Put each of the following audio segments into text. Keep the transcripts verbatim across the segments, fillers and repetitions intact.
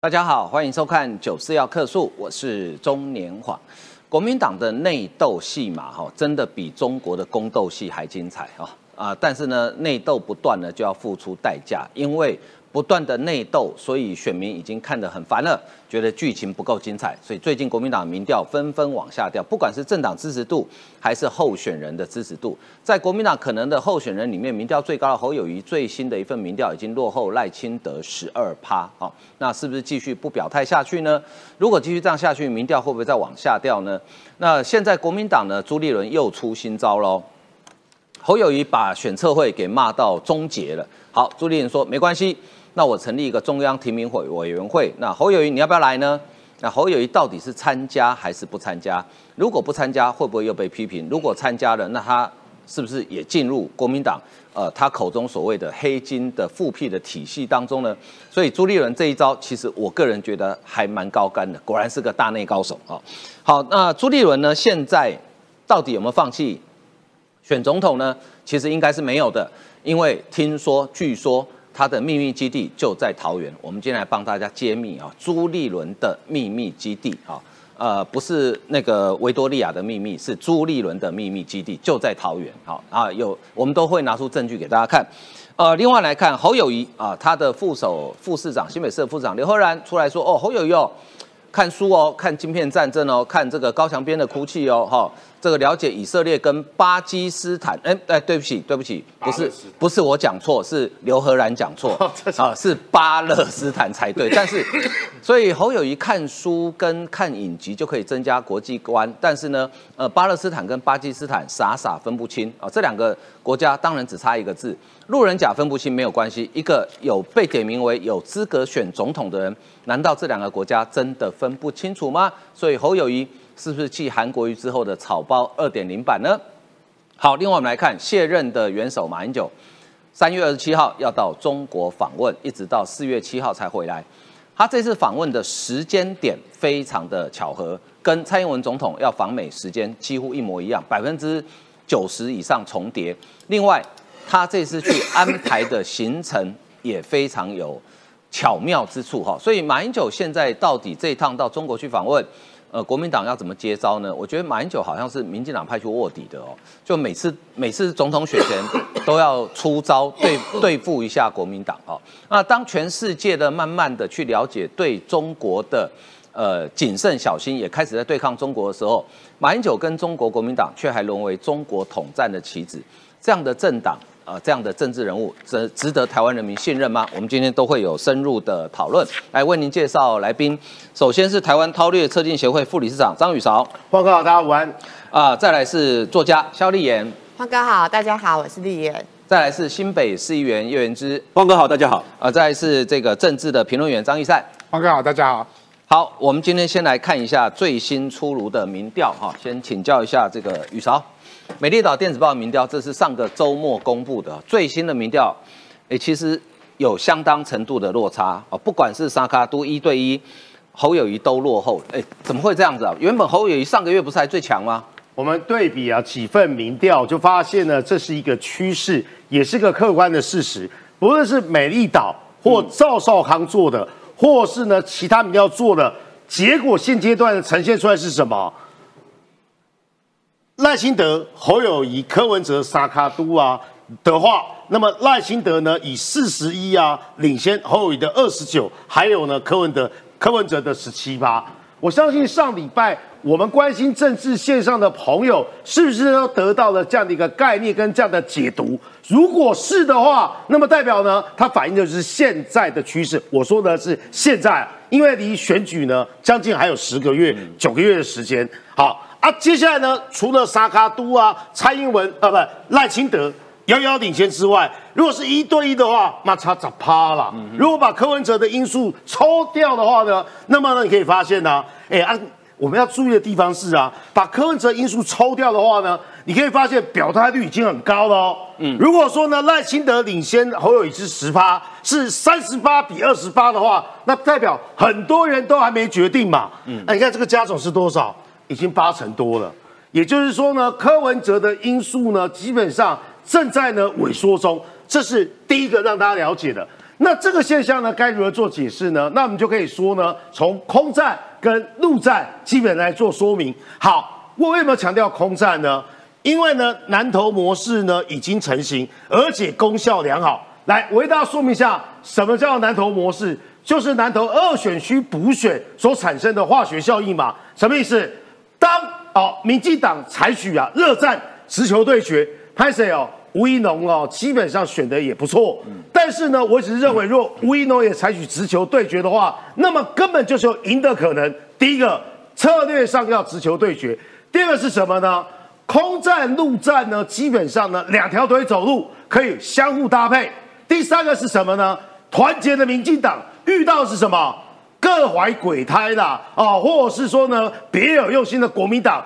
大家好，欢迎收看《九四要客诉》，我是钟年晃。国民党的内斗戏码哈，真的比中国的宫斗戏还精彩哈啊！但是呢，内斗不断呢，就要付出代价，因为不断的内斗，所以选民已经看得很烦了，觉得剧情不够精彩，所以最近国民党民调纷纷往下掉，不管是政党支持度还是候选人的支持度，在国民党可能的候选人里面，民调最高的侯友宜最新的一份民调已经落后赖清德百分之十二。好，那是不是继续不表态下去呢？如果继续这样下去，民调会不会再往下掉呢？那现在国民党呢，朱立伦又出新招喽。侯友宜把选测会给骂到终结了。好，朱立伦说没关系。那我成立一个中央提名委员会，那侯友宜你要不要来呢？那侯友宜到底是参加还是不参加？如果不参加，会不会又被批评？如果参加了，那他是不是也进入国民党？呃，他口中所谓的黑金的复辟的体系当中呢？所以朱立伦这一招，其实我个人觉得还蛮高竿的，果然是个大内高手啊。好，那朱立伦呢，现在到底有没有放弃选总统呢？其实应该是没有的，因为听说，据说。他的秘密基地就在桃园，我们今天来帮大家揭秘啊，朱立伦的秘密基地啊，呃，不是那个维多利亚的秘密，是朱立伦的秘密基地就在桃园，好啊，有我们都会拿出证据给大家看，呃，另外来看侯友宜啊，他的副手副市长新北市的副市长刘和然出来说，哦，侯友宜哦，看书哦，看晶片战争哦，看这个高墙边的哭泣哦，哈、哦，这个了解以色列跟巴基斯坦，哎哎，对不起，对不起，不是不是我讲错，是刘和然讲错啊、哦呃，是巴勒斯坦才对。但是，所以侯友宜看书跟看影集就可以增加国际观，但是呢，呃，巴勒斯坦跟巴基斯坦傻傻分不清啊、呃，这两个国家当然只差一个字，路人甲分不清没有关系。一个有被点名为有资格选总统的人，难道这两个国家真的分不清楚吗？所以侯友宜是不是继韩国瑜之后的草包 二点零 版呢？好，另外我们来看卸任的元首马英九，三月二十七号要到中国访问，一直到四月七号才回来。他这次访问的时间点非常的巧合，跟蔡英文总统要访美时间几乎一模一样，百分之九十以上重叠。另外，他这次去安排的行程也非常有巧妙之处哈，所以马英九现在到底这一趟到中国去访问，呃，国民党要怎么接招呢？我觉得马英九好像是民进党派去卧底的哦，就每次每次总统选前都要出招对对付一下国民党哈、哦。那当全世界的慢慢的去了解对中国的呃谨慎小心，也开始在对抗中国的时候，马英九跟中国国民党却还沦为中国统战的棋子，这样的政党。呃，这样的政治人物值值得台湾人民信任吗？我们今天都会有深入的讨论，来为您介绍来宾。首先是台湾韬略策进协会副理事长张宇韶，欢哥好，大家午安。啊、呃，再来是作家萧立言，欢哥好，大家好，我是立言。再来是新北市议员叶元之，欢哥好，大家好。啊、呃，再来是这个政治的评论员张义善，欢哥好，大家好。好，我们今天先来看一下最新出炉的民调哈，先请教一下这个宇韶。美丽岛电子报民调，这是上个周末公布的最新的民调，诶，其实有相当程度的落差啊，不管是沙卡都一对一，侯友宜都落后，诶，怎么会这样子啊？原本侯友宜上个月不是还最强吗？我们对比啊几份民调，就发现呢，这是一个趋势，也是个客观的事实。不论是美丽岛或赵少康做的，嗯、或是呢其他民调做的，结果现阶段呈现出来是什么？赖清德、侯友宜、柯文哲、沙卡都啊的话，那么赖清德呢以四十一啊领先侯友宜的二十九，还有呢柯文哲柯文哲的十七趴。我相信上礼拜我们关心政治线上的朋友，是不是都得到了这样的一个概念跟这样的解读？如果是的话，那么代表呢，它反映的就是现在的趋势。我说的是现在，因为离选举呢将近还有十个月、九个月的时间。好。啊，接下来呢？除了沙卡都啊、蔡英文啊，不赖清德遥遥领先之外，如果是一对一的话，那差十趴啦。嗯、如果把柯文哲的因素抽掉的话呢，那么呢，你可以发现呢、啊，哎啊，我们要注意的地方是啊，把柯文哲因素抽掉的话呢，你可以发现表态率已经很高了哦。嗯，如果说呢，赖清德领先侯友宜是十趴，是三十八比二十八的话，那代表很多人都还没决定嘛。嗯，那、啊、你看这个加总是多少？已经八成多了，也就是说呢，柯文哲的因素呢，基本上正在呢萎缩中，这是第一个让大家了解的。那这个现象呢，该如何做解释呢？那我们就可以说呢，从空战跟陆战基本来做说明。好，我为什么强调空战呢？因为呢，南投模式呢已经成型，而且功效良好。来，我为大家说明一下什么叫南投模式，就是南投二选区补选所产生的化学效应嘛。什么意思？当哦，民进党采取啊热战直球对决，拍谁哦？ 吴怡农哦，基本上选的也不错，嗯、但是呢，我只是认为，若吴怡农也采取直球对决的话，那么根本就是有赢的可能。第一个策略上要直球对决，第二个是什么呢？空战、陆战呢，基本上呢两条腿走路可以相互搭配。第三个是什么呢？团结的民进党遇到的是什么？各怀鬼胎啦，哦，或者是说呢别有用心的国民党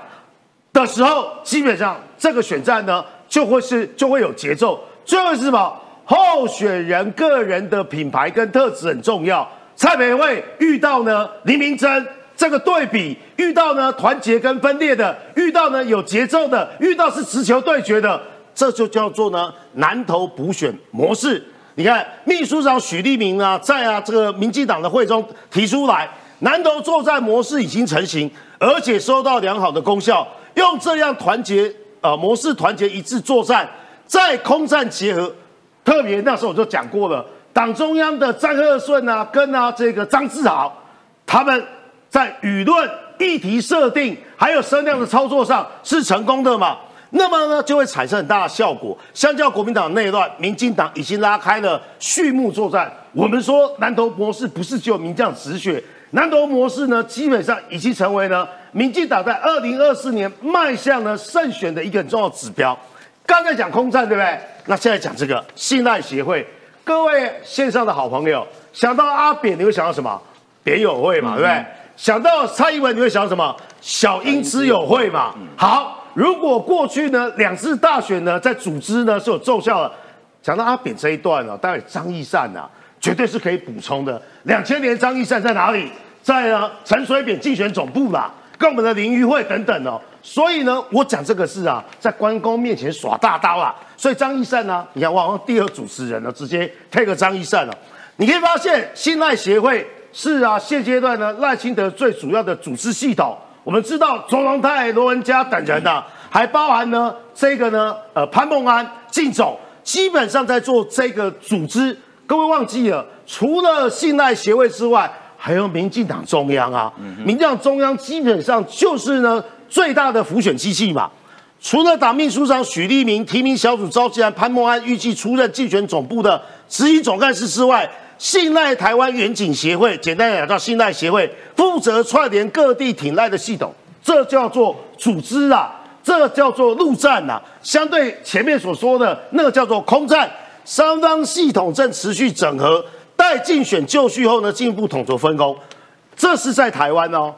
的时候，基本上这个选战呢。 就会是就会有节奏，最后是什么？候选人个人的品牌跟特质很重要。蔡培慧遇到呢林明珍这个对比，遇到呢团结跟分裂的，遇到呢有节奏的，遇到是直球对决的，这就叫做呢南投补选模式。你看秘书长许立明啊，在啊这个民进党的会中提出来，南投作战模式已经成型，而且收到良好的功效，用这样团结。 呃，模式团结一致作战，在空战结合，特别那时候我就讲过了，党中央的张鹤顺啊，跟啊这个张志豪，他们在舆论议题设定还有声量的操作上是成功的嘛？那么呢，就会产生很大的效果。相较国民党内乱，民进党已经拉开了序幕作战。我们说南投模式不是只有民进党止血，南投模式呢，基本上已经成为呢。 民进党在二零二四年迈向了胜选的一个很重要指标。刚才讲空战，对不对？那现在讲这个信赖协会。各位线上的好朋友，想到阿扁，你会想到什么？扁友会嘛，对不对？嗯、想到蔡英文，你会想到什么？小英之友会嘛。嗯、好，如果过去呢两次大选呢，在组织呢是有奏效的。讲到阿扁这一段呢、哦，当然张义善啊，绝对是可以补充的。两千年张义善在哪里？在呢陈水扁竞选总部啦。 跟我们的林育会等等哦，所以呢，我讲这个事啊，在关公面前耍大刀啊，所以张义善呢、啊，你看我好像第二主持人呢、啊，直接 take 张义善了、啊。你可以发现，信赖协会是啊，现阶段呢赖清德最主要的组织系统。我们知道卓荣泰、罗文嘉等人呐、啊，还包含呢这个呢呃潘孟安、靳总，基本上在做这个组织。各位忘记了，除了信赖协会之外。 还有民进党中央啊，民进党中央基本上就是呢最大的辅选机器嘛。除了党秘书长许立明提名小组召集人潘孟安预计出任竞选总部的执行总干事之外，信赖台湾远景协会，简单讲叫信赖协会，负责串联各地挺赖的系统，这叫做组织啊，这叫做陆战啊。相对前面所说的那个叫做空战，三方系统正持续整合。 在竞选就绪后呢，进一步统筹分工，这是在台湾哦。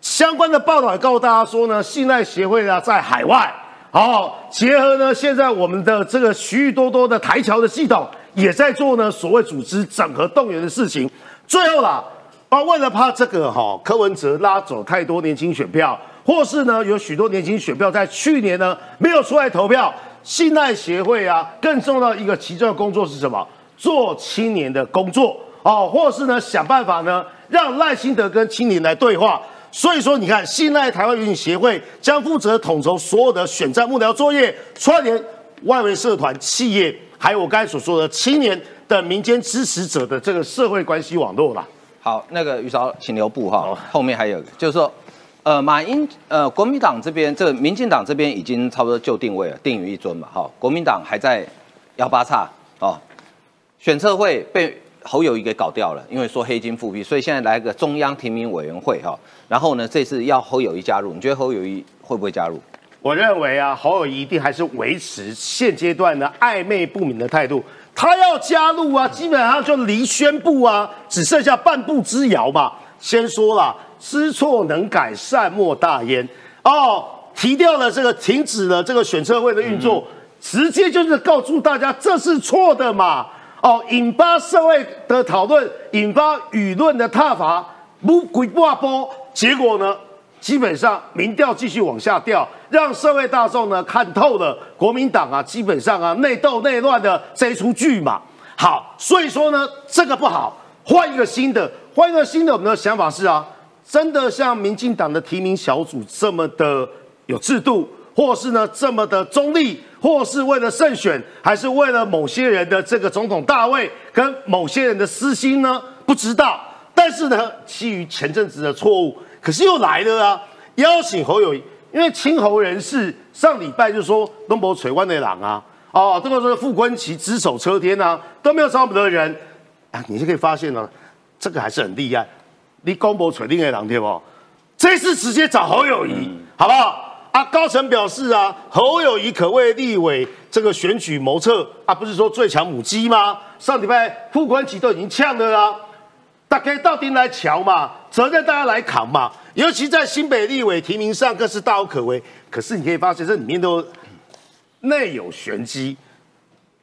相关的报道也告诉大家说呢，信赖协会呢在海外，哦，结合呢现在我们的这个许许多多的台侨的系统，也在做呢所谓组织整合动员的事情。最后啦，啊，为了怕这个哈、哦、柯文哲拉走太多年轻选票，或是呢有许多年轻选票在去年呢没有出来投票，信赖协会啊更重要的一个其中的工作是什么？ 做青年的工作哦，或是呢想办法呢，让赖清德跟青年来对话。所以说，你看，信赖台湾远景协会将负责统筹所有的选战幕僚作业，串联外围社团、企业，还有我刚才所说的青年的民间支持者的这个社会关系网络啦。好，那个余韶，请留步哈，后面还有就是说，呃，马英呃，国民党这边，这个民进党这边已经差不多就定位了，定于一尊嘛，哈、哦，国民党还在幺八叉哦。 选测会被侯友宜给搞掉了，因为说黑金复辟，所以现在来个中央提名委员会哈。然后呢，这次要侯友宜加入，你觉得侯友宜会不会加入？我认为啊，侯友宜一定还是维持现阶段的暧昧不明的态度。他要加入啊，基本上就离宣布啊，只剩下半步之遥嘛。先说啦，知错能改，善莫大焉。哦，提掉了这个，停止了这个选测会的运作，嗯、直接就是告诉大家这是错的嘛。 哦，引发社会的讨论，引发舆论的挞伐，不鬼挂波，结果呢，基本上民调继续往下掉，让社会大众呢看透了国民党啊，基本上啊内斗内乱的这一出剧嘛。好，所以说呢，这个不好，换一个新的，换一个新的。我们的想法是啊，真的像民进党的提名小组这么的有制度，或是呢这么的中立，或是为了胜选，还是为了某些人的这个总统大位跟某些人的私心呢？不知道。但是呢，基于前阵子的错误，可是又来了啊，邀请侯友宜，因为亲侯人士上礼拜就说东博垂湾的狼啊。 哦，这个是傅崐萁只手遮天啊，都没有找我们的人啊，你就可以发现呢、啊，这个还是很厉害。你公博锤另外两天哦，这次直接找侯友宜，嗯、好不好？啊，高层表示啊，侯友宜可为立委这个选举谋策啊，不是说最强母鸡吗？上礼拜傅崐萁都已经呛了啦、啊，大家到底来瞧嘛，责任大家来扛嘛，尤其在新北立委提名上更是大有可为。可是你可以发现这里面都。 内有玄机，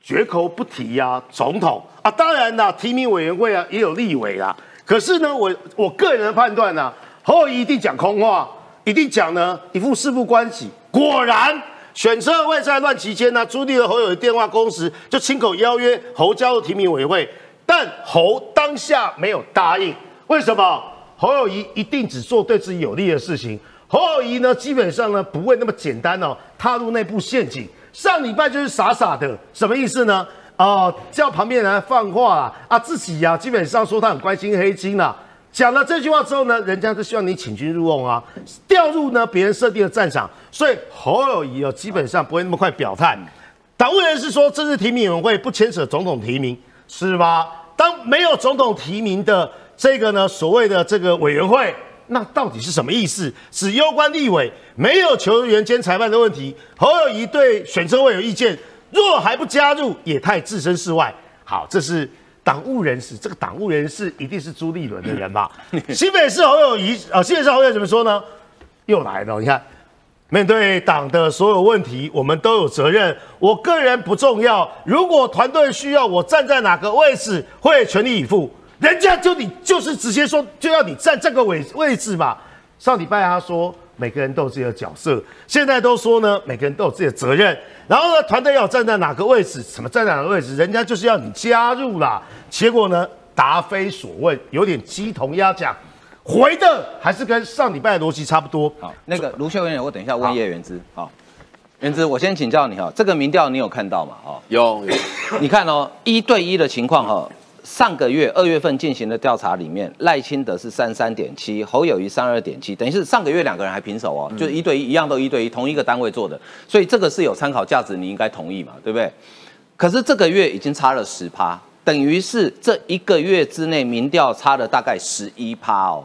绝口不提呀、啊，总统啊，当然啦、啊，提名委员会啊也有立委啦、啊。可是呢，我我个人的判断呢、啊，侯友宜一定讲空话，一定讲呢一副事不关己。果然，选车位在乱期间呢、啊，朱立伦侯友宜电话公时就亲口邀约侯加入提名委员会，但侯当下没有答应。为什么？侯友宜一定只做对自己有利的事情。侯友宜呢，基本上呢不会那么简单哦，踏入内部陷阱。 上礼拜就是傻傻的，什么意思呢？哦、呃，叫旁边人放话啦，啊，自己呀、啊，基本上说他很关心黑金啦。讲了这句话之后呢，人家就希望你请君入瓮啊，掉入呢别人设定的战场。所以侯友宜哦，基本上不会那么快表态。党务人士说，这次提名委员会不牵扯总统提名，是吧？当没有总统提名的这个呢，所谓的这个委员会。 那到底是什么意思？只攸关立委，没有球员兼裁判的问题。侯友宜对选车会有意见，若还不加入，也太置身事外。好，这是党务人士，这个党务人士一定是朱立伦的人吧？新北市侯友宜啊，新北市侯友宜怎么说呢？又来了，你看，面对党的所有问题，我们都有责任。我个人不重要，如果团队需要我站在哪个位置，会全力以赴。 人家就你就是直接说就要你站这个位位置嘛。上礼拜他说每个人都有自己的角色，现在都说呢每个人都有自己的责任。然后呢团队要站在哪个位置，什么站在哪个位置，人家就是要你加入啦。结果呢答非所问，有点鸡同鸭讲，回的还是跟上礼拜的逻辑差不多。好，那个卢秀媛，我等一下问叶元之。好，元之，我先请教你哈，这个民调你有看到吗？哦，有。有你看哦，一对一的情况哈。 上个月二月份进行的调查里面，赖清德是三三点七，侯友宜三二点七，等于是上个月两个人还平手哦，就一对一一样都一对一，同一个单位做的，所以这个是有参考价值，你应该同意嘛，对不对？可是这个月已经差了十趴，等于是这一个月之内民调差了大概十一趴哦。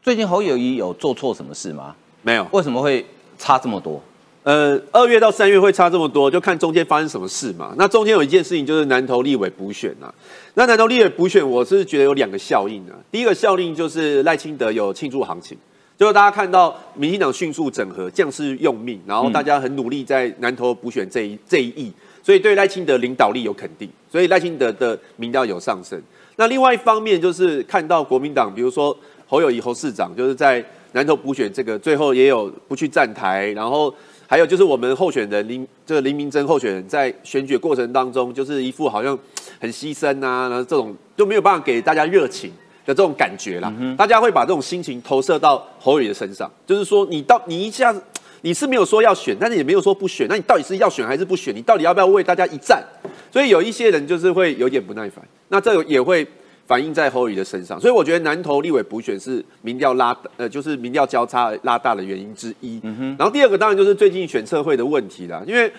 最近侯友宜有做错什么事吗？没有，为什么会差这么多？ 呃，二月到三月会差这么多，就看中间发生什么事嘛。那中间有一件事情就是南投立委补选啊。那南投立委补选，我是觉得有两个效应啊。第一个效应就是赖清德有庆祝行情，就是大家看到民进党迅速整合，将士用命，然后大家很努力在南投补选这一这一役，所以对赖清德领导力有肯定，所以赖清德的民调有上升。那另外一方面就是看到国民党，比如说侯友宜侯市长，就是在南投补选这个最后也有不去站台，然后。 还有就是我们候选人林这个林明溱候选人在选举过程当中，就是一副好像很牺牲啊，然后这种就没有办法给大家热情的这种感觉啦。嗯、大家会把这种心情投射到侯友宜的身上，就是说你到你一下子你是没有说要选，但是也没有说不选，那你到底是要选还是不选？你到底要不要为大家一战？所以有一些人就是会有点不耐烦，那这也会反映在侯友宜的身上。所以我觉得南投立委补选是民调拉呃，就是民调交叉拉大的原因之一。嗯哼。然后第二个当然就是最近选测会的问题啦，因为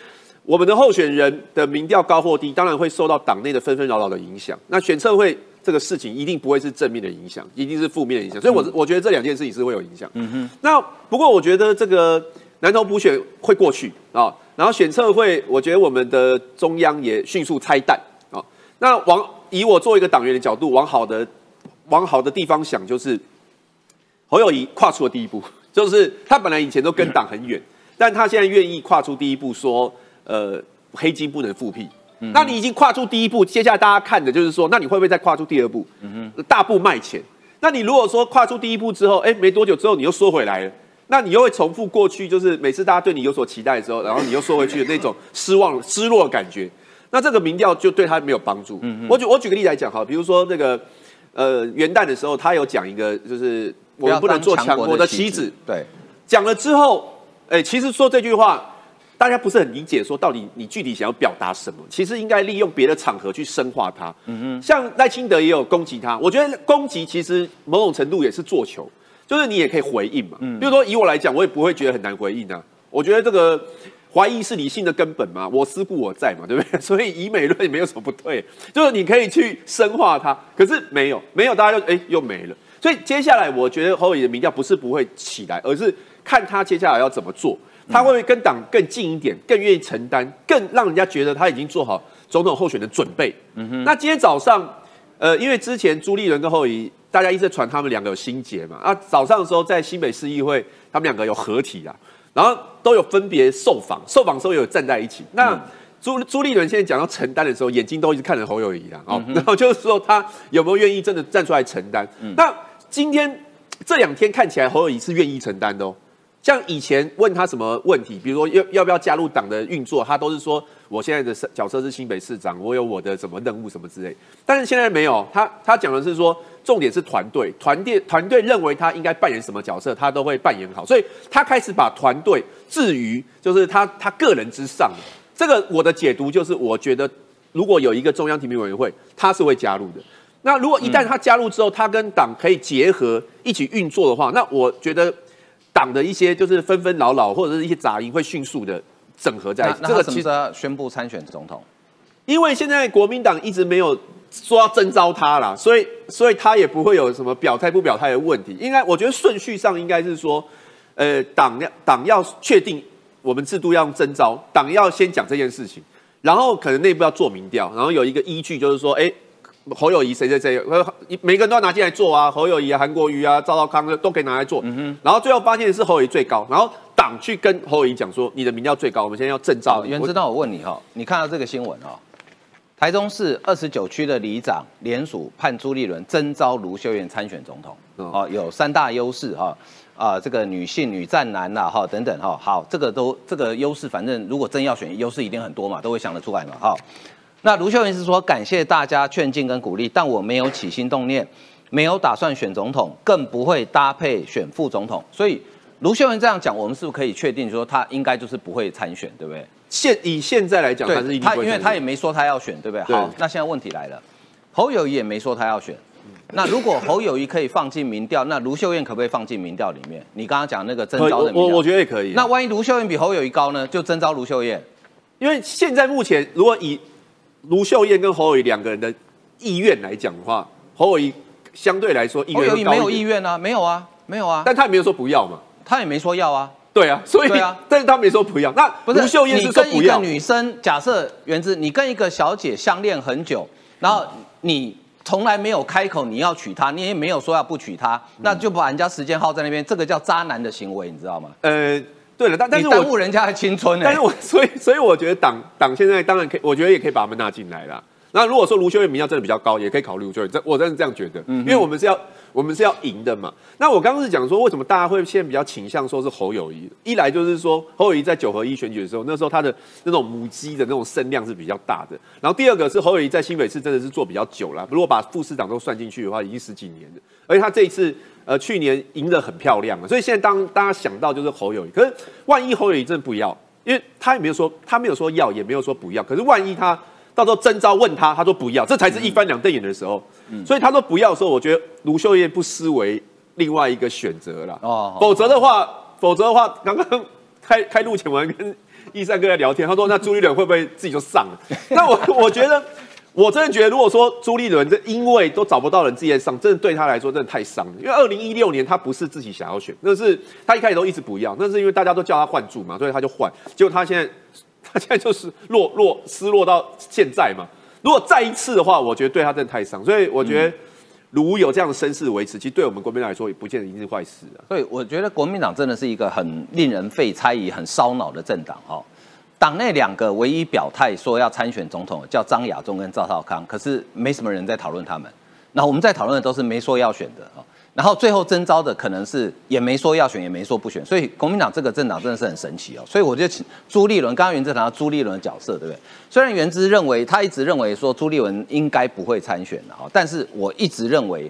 我们的候选人的民调高或低，当然会受到党内的纷纷扰扰的影响。那选测会这个事情一定不会是正面的影响，一定是负面的影响。所以我，我、嗯、我觉得这两件事情是会有影响。嗯哼。那不过我觉得这个南投补选会过去啊、哦，然后选测会，我觉得我们的中央也迅速拆弹啊、哦。那王。 以我做一个党员的角度，往好的往好的地方想，就是侯友宜跨出了第一步，就是他本来以前都跟党很远，但他现在愿意跨出第一步说，说呃黑金不能复辟。嗯、那你已经跨出第一步，接下来大家看的就是说，那你会不会再跨出第二步？嗯、大步迈前。那你如果说跨出第一步之后，哎，没多久之后你又缩回来了，那你又会重复过去，就是每次大家对你有所期待的时候，然后你又缩回去的那种失望、失落的感觉。那这个民调就对他没有帮助。嗯嗯我举我举个例子来讲哈，比如说这个呃元旦的时候，他有讲一个就是我们不能做强国的棋子，对，讲了之后，哎、欸，其实说这句话。 大家不是很理解，说到底你具体想要表达什么？其实应该利用别的场合去深化它。嗯嗯，像赖清德也有攻击他，我觉得攻击其实某种程度也是做球，就是你也可以回应嘛。嗯，比如说以我来讲，我也不会觉得很难回应啊。我觉得这个怀疑是理性的根本嘛，我思故我在嘛，对不对？所以以美论也没有什么不对，就是你可以去深化它。可是没有，没有，大家就哎又没了。所以接下来我觉得侯友宜的民调不是不会起来，而是看他接下来要怎么做。 他会不会跟党更近一点，更愿意承担，更让人家觉得他已经做好总统候选的准备？嗯哼。那今天早上，呃，因为之前朱立伦跟侯友宜，大家一直传他们两个有心结嘛。啊，早上的时候在新北市议会，他们两个有合体啊，然后都有分别受访，受访的时候也有站在一起。那朱朱立伦现在讲到承担的时候，眼睛都一直看着侯友宜啊，哦，嗯、然后就是说他有没有愿意真的站出来承担？嗯、那今天这两天看起来，侯友宜是愿意承担的哦。 像以前问他什么问题，比如说要要不要加入党的运作，他都是说我现在的角色是新北市长，我有我的什么任务什么之类。但是现在没有，他他讲的是说，重点是团队，团队团队认为他应该扮演什么角色，他都会扮演好。所以他开始把团队置于就是他他个人之上。这个我的解读就是，我觉得如果有一个中央提名委员会，他是会加入的。 那如果一旦他加入之后，他跟党可以结合一起运作的话，那我觉得。 党的一些就是纷纷扰扰，或者是一些杂音，会迅速的整合在一起。这个其实要宣布参选总统，因为现在国民党一直没有说要征召他啦，所以所以他也不会有什么表态不表态的问题。应该我觉得顺序上应该是说，呃，党要党要确定我们制度要征召，党要先讲这件事情，然后可能内部要做民调，然后有一个依据就是说，哎。 侯友宜谁谁谁，每个人都要拿进来做啊，侯友宜啊、韩国瑜啊、赵少康都可以拿来做。嗯、然后最后发现是侯友宜最高，然后党去跟侯友宜讲说，你的民调最高，我们现在要征召。袁之道，我问你哈、哦，你看到这个新闻哈、哦，台中市二十九区的里长联署盼朱立伦征召卢秀燕参选总统，嗯、哦，有三大优势哈、哦。 啊、呃，这个女性女战男啦，哈，等等哈、哦，好，这个都这个优势，反正如果真要选，优势一定很多嘛，都会想得出来嘛，哈、哦。 那卢秀燕是说，感谢大家劝进跟鼓励，但我没有起心动念，没有打算选总统，更不会搭配选副总统。所以卢秀燕这样讲，我们是不是可以确定说，她应该就是不会参选，对不对？现以现在来讲，她是她，因为她也没说她要选，对不对？对好，那现在问题来了，侯友宜也没说她要选。那如果侯友宜可以放进民调，那卢秀燕可不可以放进民调里面？你刚刚讲那个征召的民调，我我觉得也可以。那万一卢秀燕比侯友宜高呢？就征召卢秀燕，因为现在目前如果以 卢秀燕跟侯友宜两个人的意愿来讲的话，侯友宜相对来说意愿高一点。侯友宜没有意愿啊，没有啊，没有啊。但他也没有说不要嘛，他也没说要啊。对啊，所以啊，但是他没说不要。那卢秀燕是说不要。你跟一个女生，假设原之，你跟一个小姐相恋很久，然后你从来没有开口你要娶她，你也没有说要不娶她，嗯、那就把人家时间耗在那边，这个叫渣男的行为，你知道吗？呃。 对了，但但是我耽误人家的青春呢、欸。但是我所以所以我觉得党党现在当然可以，我觉得也可以把他们纳进来啦。那如果说卢秀燕民调真的比较高，也可以考虑卢秀燕。这我真的这样觉得，嗯、因为我们是要我们是要赢的嘛。那我刚刚是讲说，为什么大家会现在比较倾向说是侯友宜？一来就是说侯友宜在九合一选举的时候，那时候他的那种母鸡的那种声量是比较大的。然后第二个是侯友宜在新北市真的是做比较久了，如果把副市长都算进去的话，已经十几年了。而且他这一次。 呃，去年赢得很漂亮嘛，所以现在当大家想到就是侯友宜，可是万一侯友宜真的不要，因为他也没有说他没有说要，也没有说不要，可是万一他到时候征召问他，他说不要，这才是一翻两瞪眼的时候。嗯、所以他说不要的时候，我觉得卢秀燕不失为另外一个选择啦。哦，否则的话，否则的话，刚刚开开录前我还跟易善哥在聊天，他说那朱立伦会不会自己就上了？那我我觉得。 我真的觉得，如果说朱立伦这因为都找不到人自己上，真的对他来说真的太伤了。因为二零一六年他不是自己想要选，那是他一开始都一直不要，那是因为大家都叫他换柱嘛，所以他就换。结果他现在他现在就是落落失落到现在嘛。如果再一次的话，我觉得对他真的太伤。所以我觉得，如有这样的声势维持，其实对我们国民党来说也不见得一定是坏事啊。所以我觉得国民党真的是一个很令人费猜疑、很烧脑的政党哦。 党内两个唯一表态说要参选总统，叫张亚中跟赵少康，可是没什么人在讨论他们。那我们在讨论的都是没说要选的然后最后征召的可能是也没说要选，也没说不选，所以国民党这个政党真的是很神奇哦。所以我就请朱立伦，刚刚袁志谈到朱立伦的角色，对不对？虽然袁之认为他一直认为说朱立伦应该不会参选的啊，但是我一直认为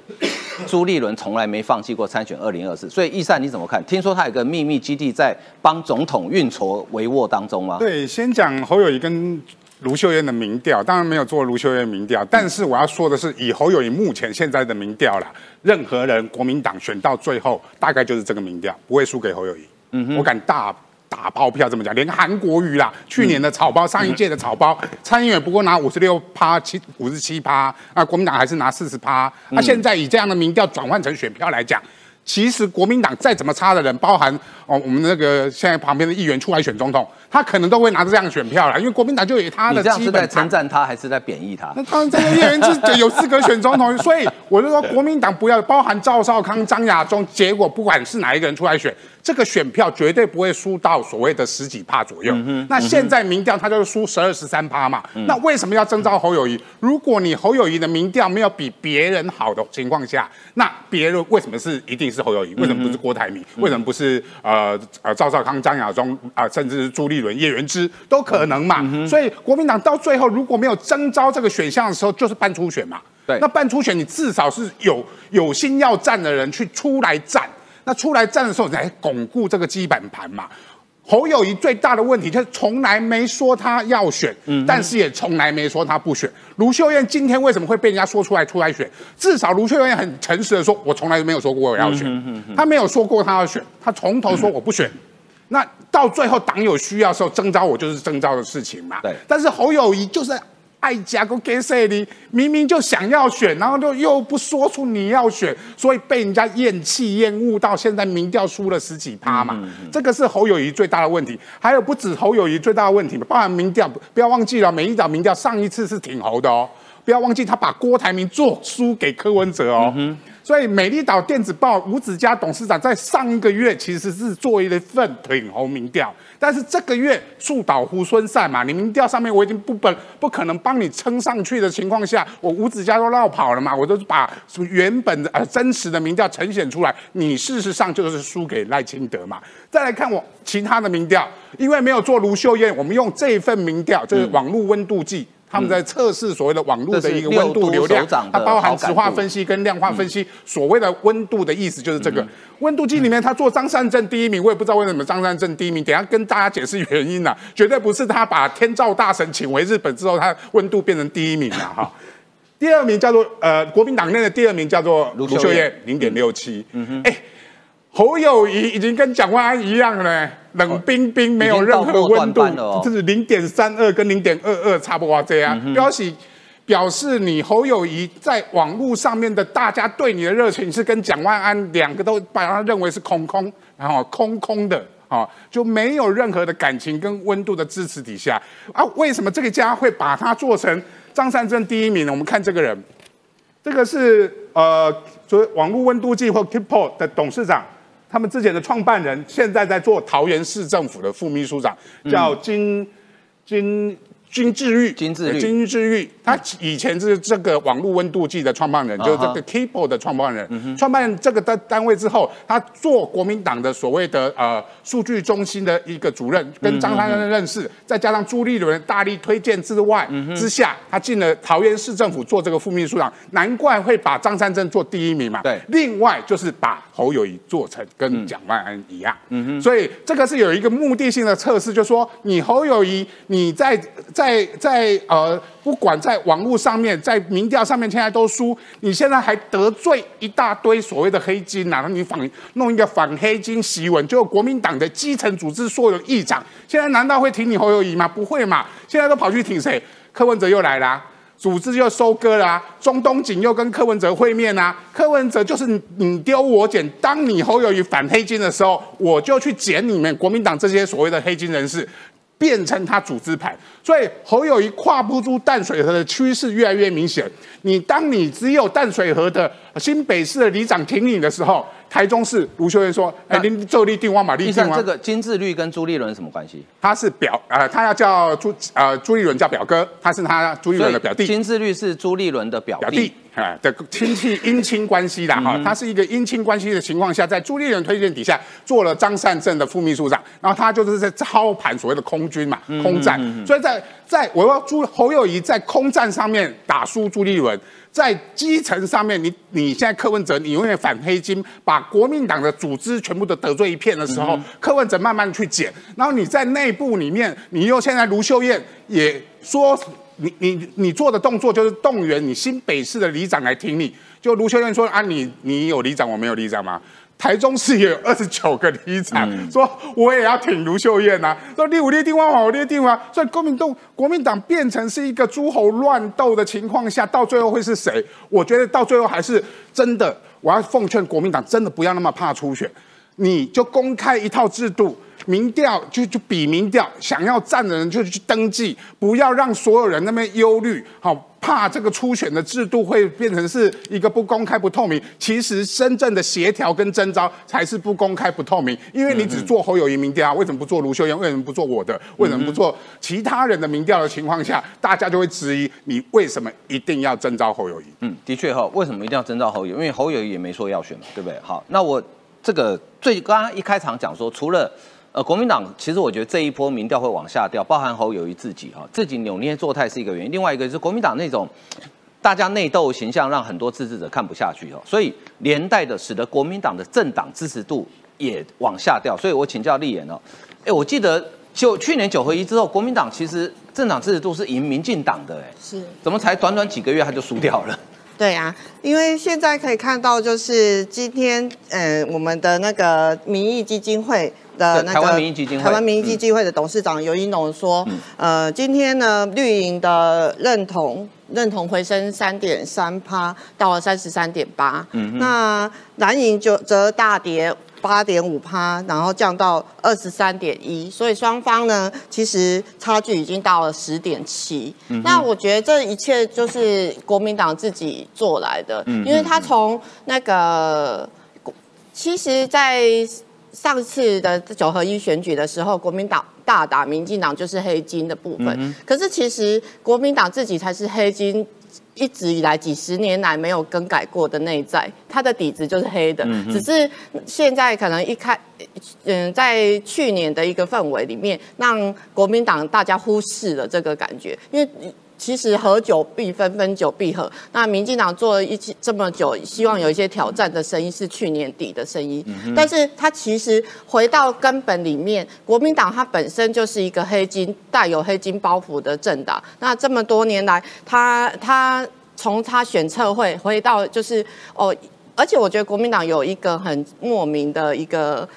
朱立伦从来没放弃过参选二零二四。所以易善你怎么看？听说他有个秘密基地在帮总统运筹帷幄当中吗？对，先讲侯友宜跟卢秀燕的民调，当然没有做卢秀燕民调，但是我要说的是，以侯友宜目前现在的民调啦，任何人国民党选到最后大概就是这个民调，不会输给侯友宜。嗯，我敢大打包票这么讲，连韩国瑜啦，去年的草包，嗯、上一届的草包，蔡英文不过拿五十六趴、七五十七趴，啊，国民党还是拿四十趴。那、啊、现在以这样的民调转换成选票来讲。其实国民党再怎么差的人，包含哦我们那个现在旁边的议员出来选总统，他可能都会拿着这样选票啦，因为国民党就有他的基本。你这样是在称赞他还是在贬义他？那当然，这个议员是有资格选总统，所以我就说国民党不要包含赵少康、张亚中，结果不管是哪一个人出来选，这个选票绝对不会输到所谓的十几趴左右。嗯、那现在民调他就是输十二十三趴嘛，嗯、那为什么要征召侯友宜？如果你侯友宜的民调没有比别人好的情况下，那别人为什么是一定？是侯友宜，为什么不是郭台铭？嗯、为什么不是呃呃赵少康、张亚中啊、呃，甚至是朱立伦、叶元之都可能嘛？嗯、所以国民党到最后如果没有征召这个选项的时候，就是办初选嘛。对，那办初选你至少是有有心要战的人去出来战，那出来战的时候来巩固这个基本盘嘛。侯友宜最大的问题就是从来没说他要选，嗯、但是也从来没说他不选。卢秀燕今天为什么会被人家说出来出来选？至少卢秀燕很诚实的说，我从来没有说过我要选，嗯、哼哼他没有说过他要选，他从头说我不选。嗯、那到最后党有需要的时候征召我就是征召的事情嘛。对，但是侯友宜就是。爱家跟 g a s 里明明就想要选，然后就又不说出你要选，所以被人家厌弃厌恶，到现在民调输了十几趴嘛，嗯嗯嗯这个是侯友宜最大的问题。还有不止侯友宜最大的问题，包含民调，不要忘记了，美丽岛民调上一次是挺侯的哦，不要忘记他把郭台铭做输给柯文哲哦。嗯所以美丽岛电子报吴子嘉董事长在上一个月其实是做一份挺侯民调，但是这个月树倒猢狲散嘛，你民调上面我已经不本不可能帮你撑上去的情况下，我吴子嘉都绕跑了嘛，我都把原本的呃真实的民调呈现出来，你事实上就是输给赖清德嘛。再来看我其他的民调，因为没有做卢秀燕，我们用这一份民调就是网络温度计。嗯他们在测试所谓的网络的一个温度流量，它包含质化分析跟量化分析。所谓的温度的意思就是这个温度计里面，他做张善政第一名，我也不知道为什么张善政第一名。等一下跟大家解释原因啦、啊，绝对不是他把天照大神请回日本之后，他温度变成第一名了、啊、哈。第二名叫做呃国民党内的第二名叫做卢秀燕零点六七。嗯哎，侯友宜已经跟蒋万安一样了。冷冰冰没有任何温度，哦、就是零点三二跟零点二二差不多这样。嗯、表示表示你侯友宜在网络上面的大家对你的热情是跟蒋万安两个都把他认为是空空，然后空空的啊，就没有任何的感情跟温度的支持底下啊，为什么这个家会把他做成张善政第一名呢？我们看这个人，这个是呃，所以网络温度计或 Keep 的董事长。他们之前的创办人现在在做桃园市政府的副秘书长，叫金、嗯、金金志玉。金志玉，金志玉，他以前是这个网络温度计的创办人，嗯、就是这个 Keepo 的创办人。嗯、创办这个单单位之后，他做国民党的所谓的呃数据中心的一个主任，跟张三山认识，嗯、哼哼再加上朱立伦大力推荐之外、嗯、之下，他进了桃园市政府做这个副秘书长，难怪会把张善政做第一名嘛。对，另外就是把。侯友宜做成跟蒋万安一样，嗯嗯、所以这个是有一个目的性的测试，就是说你侯友宜，你在在在呃，不管在网络上面，在民调上面现在都输，你现在还得罪一大堆所谓的黑金呐、啊，你反弄一个反黑金檄文，就国民党的基层组织所有议长，现在难道会挺你侯友宜吗？不会嘛，现在都跑去挺谁？柯文哲又来啦、啊。组织又收割啦、啊，中东锦又跟柯文哲会面啦、啊。柯文哲就是你丢我捡，当你侯友宜反黑金的时候，我就去捡你们国民党这些所谓的黑金人士，变成他组织盘。所以侯友宜跨不出淡水河的趋势越来越明显。你当你只有淡水河的新北市的里长挺你的时候，台中市卢秀燕说：“哎，您就立定王马立定王。”这个金志律跟朱立伦什么关系？他是表呃，他要叫朱呃朱立伦叫表哥，他是他朱立伦的表弟。金志律是朱立伦的表弟，表弟啊的亲戚姻亲关系啦，哈、嗯，他是一个姻亲关系的情况下，在朱立伦推荐底下做了张善政的副秘书长，然后他就是在操盘所谓的空军嘛，空战，嗯嗯嗯嗯所以在在我要朱侯友宜在空战上面打输朱立伦。 在基层上面，你你现在柯文哲，你永远反黑金，把国民党的组织全部都得罪一片的时候，嗯、柯文哲慢慢去减。然后你在内部里面，你又现在卢秀燕也说，你你你做的动作就是动员你新北市的里长来听你。就卢秀燕说啊，你你有里长，我没有里长吗？ 台中市也有二十九个里长，嗯、说我也要挺卢秀燕啊，说你有你定方，我你定方，所以国民党国民党变成是一个诸侯乱斗的情况下，到最后会是谁？我觉得到最后还是真的，我要奉劝国民党真的不要那么怕初选，你就公开一套制度。 民调就就比民调，想要站的人就去登记，不要让所有人那边忧虑，好、哦、怕这个初选的制度会变成是一个不公开不透明。其实真正的协调跟征召才是不公开不透明，因为你只做侯友宜民调，为什么不做卢秀燕？为什么不做我的？为什么不做其他人的民调的情况下，大家就会质疑你为什么一定要征召侯友宜？嗯，的确哈、哦，为什么一定要征召侯友宜？因为侯友宜也没说要选嘛，对不对？好，那我这个最刚刚一开场讲说，除了 呃，国民党其实我觉得这一波民调会往下掉，包含侯友宜自己哈、哦，自己扭捏作态是一个原因，另外一个是国民党那种大家内斗形象，让很多支持者看不下去哦，所以连带的使得国民党的政党支持度也往下掉。所以我请教立言哦，哎，我记得就去年九合一之后，国民党其实政党支持度是赢民进党的，哎，是，怎么才短短几个月他就输掉了？ 对啊，因为现在可以看到，就是今天，呃，我们的那个民意基金会的那个台湾民意基金会，台湾民意基金会的董事长尤一农说，嗯、呃，今天呢，绿营的认同认同回升三点三趴，到了三十三点八，那蓝营就则大跌八点五趴，然后降到二十三点一，所以双方呢，其实差距已经到了十点七。嗯、那我觉得这一切就是国民党自己做来的，嗯、因为他从那个，其实，在上次的九合一选举的时候，国民党 大打民进党就是黑金的部分，嗯、可是其实国民党自己才是黑金，一直以来几十年来没有更改过的内在，它的底子就是黑的，嗯、只是现在可能一开，嗯，在去年的一个氛围里面，让国民党大家忽视了这个感觉，因为 其实合久必分，分久必合。那民进党做了一这么久，希望有一些挑战的声音是去年底的声音，嗯、但是它其实回到根本里面，国民党它本身就是一个黑金，带有黑金包袱的政党。那这么多年来，它它从它选测会回到就是哦，而且我觉得国民党有一个很莫名的一个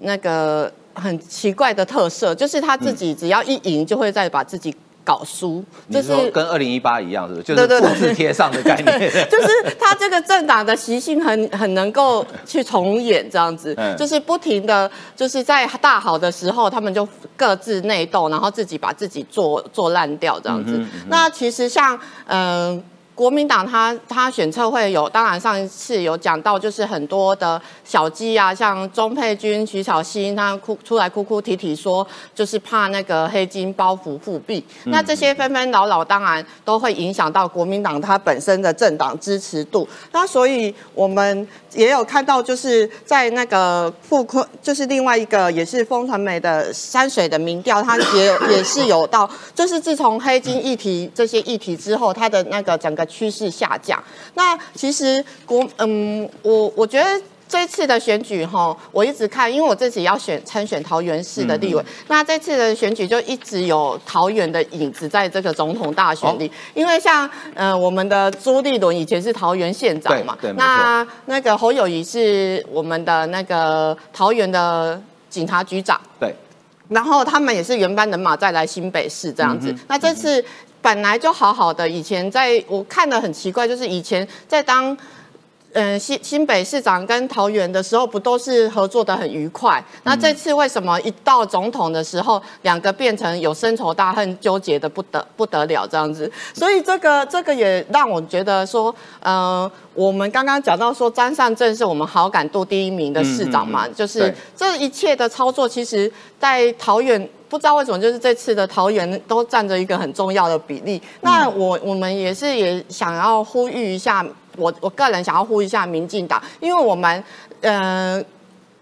那个很奇怪的特色，就是他自己只要一赢，就会再把自己 搞输，就是跟二零一八一样，是不是？就是复制贴上的概念。就是他这个政党的习性很很能够去重演这样子，嗯、就是不停的，就是在大好的时候，他们就各自内斗，然后自己把自己做做烂掉这样子。嗯嗯、那其实像嗯、呃，国民党他他选测会有，当然上一次有讲到，就是很多的小鸡啊，像钟佩君、徐巧芯，他哭出来哭哭啼啼说，就是怕那个黑金包袱复辟。嗯、那这些纷纷扰扰，当然都会影响到国民党它本身的政党支持度。那所以我们也有看到，就是在那个傅昆，就是另外一个也是风传媒的山水的民调，它也也是有到，就是自从黑金议题这些议题之后，它的那个整个 趋势下降。那其实国，嗯，我我觉得这次的选举哈，我一直看，因为我自己要选参选桃园市的立委。嗯、那这次的选举就一直有桃园的影子在这个总统大选里，哦、因为像呃我们的朱立伦以前是桃园县长嘛，那那个侯友宜是我们的那个桃园的警察局长，对。然后他们也是原班人马再来新北市这样子。嗯、那这次 本来就好好的，以前在我看得很奇怪，就是以前在当嗯、呃、新新北市长跟桃园的时候，不都是合作得很愉快？那这次为什么一到总统的时候，两个变成有深仇大恨、纠结的不得不得了这样子？所以这个这个也让我觉得说，呃，我们刚刚讲到说，张善政是我们好感度第一名的市长嘛，嗯嗯嗯就是这一切的操作，其实在桃园 不知道为什么，就是这次的桃园都占着一个很重要的比例。那我我们也是也想要呼吁一下我我个人想要呼吁一下民进党，因为我们呃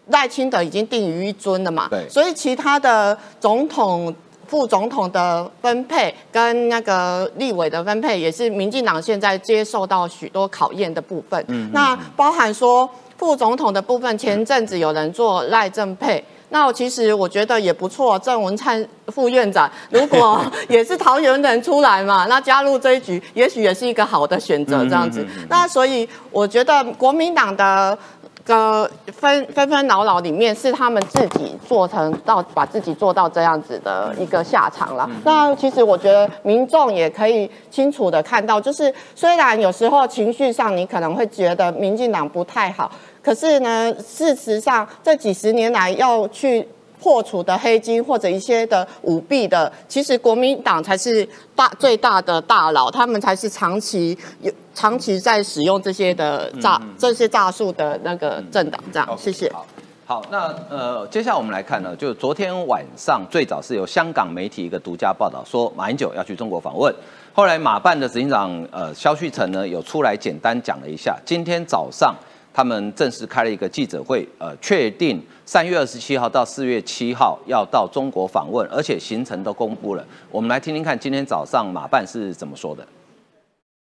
赖清德已经定于一尊了嘛，对，所以其他的总统、副总统的分配跟那个立委的分配，也是民进党现在接受到许多考验的部分。嗯，那包含说副总统的部分，前阵子有人做赖政配，那其实我觉得也不错。郑文灿副院长如果也是桃园人出来嘛，那加入这一局，也许也是一个好的选择。这样子，那所以我觉得国民党的。呃，纷纷纷扰扰里面是他们自己做成到把自己做到这样子的一个下场了。那其实我觉得民众也可以清楚的看到，就是虽然有时候情绪上你可能会觉得民进党不太好，可是呢，事实上这几十年来要去破除的黑金或者一些的舞弊的，其实国民党才是大最大的大佬，他们才是长期有。长期在使用这些的诈、嗯嗯、这些诈术的那个政党，这样、嗯、谢谢。好，好，那呃，接下来我们来看呢，就昨天晚上最早是由香港媒体一个独家报道说马英九要去中国访问，后来马办的执行长呃萧旭成呢有出来简单讲了一下，今天早上他们正式开了一个记者会，呃，确定三月二十七号到四月七号要到中国访问，而且行程都公布了，我们来听听看今天早上马办是怎么说的。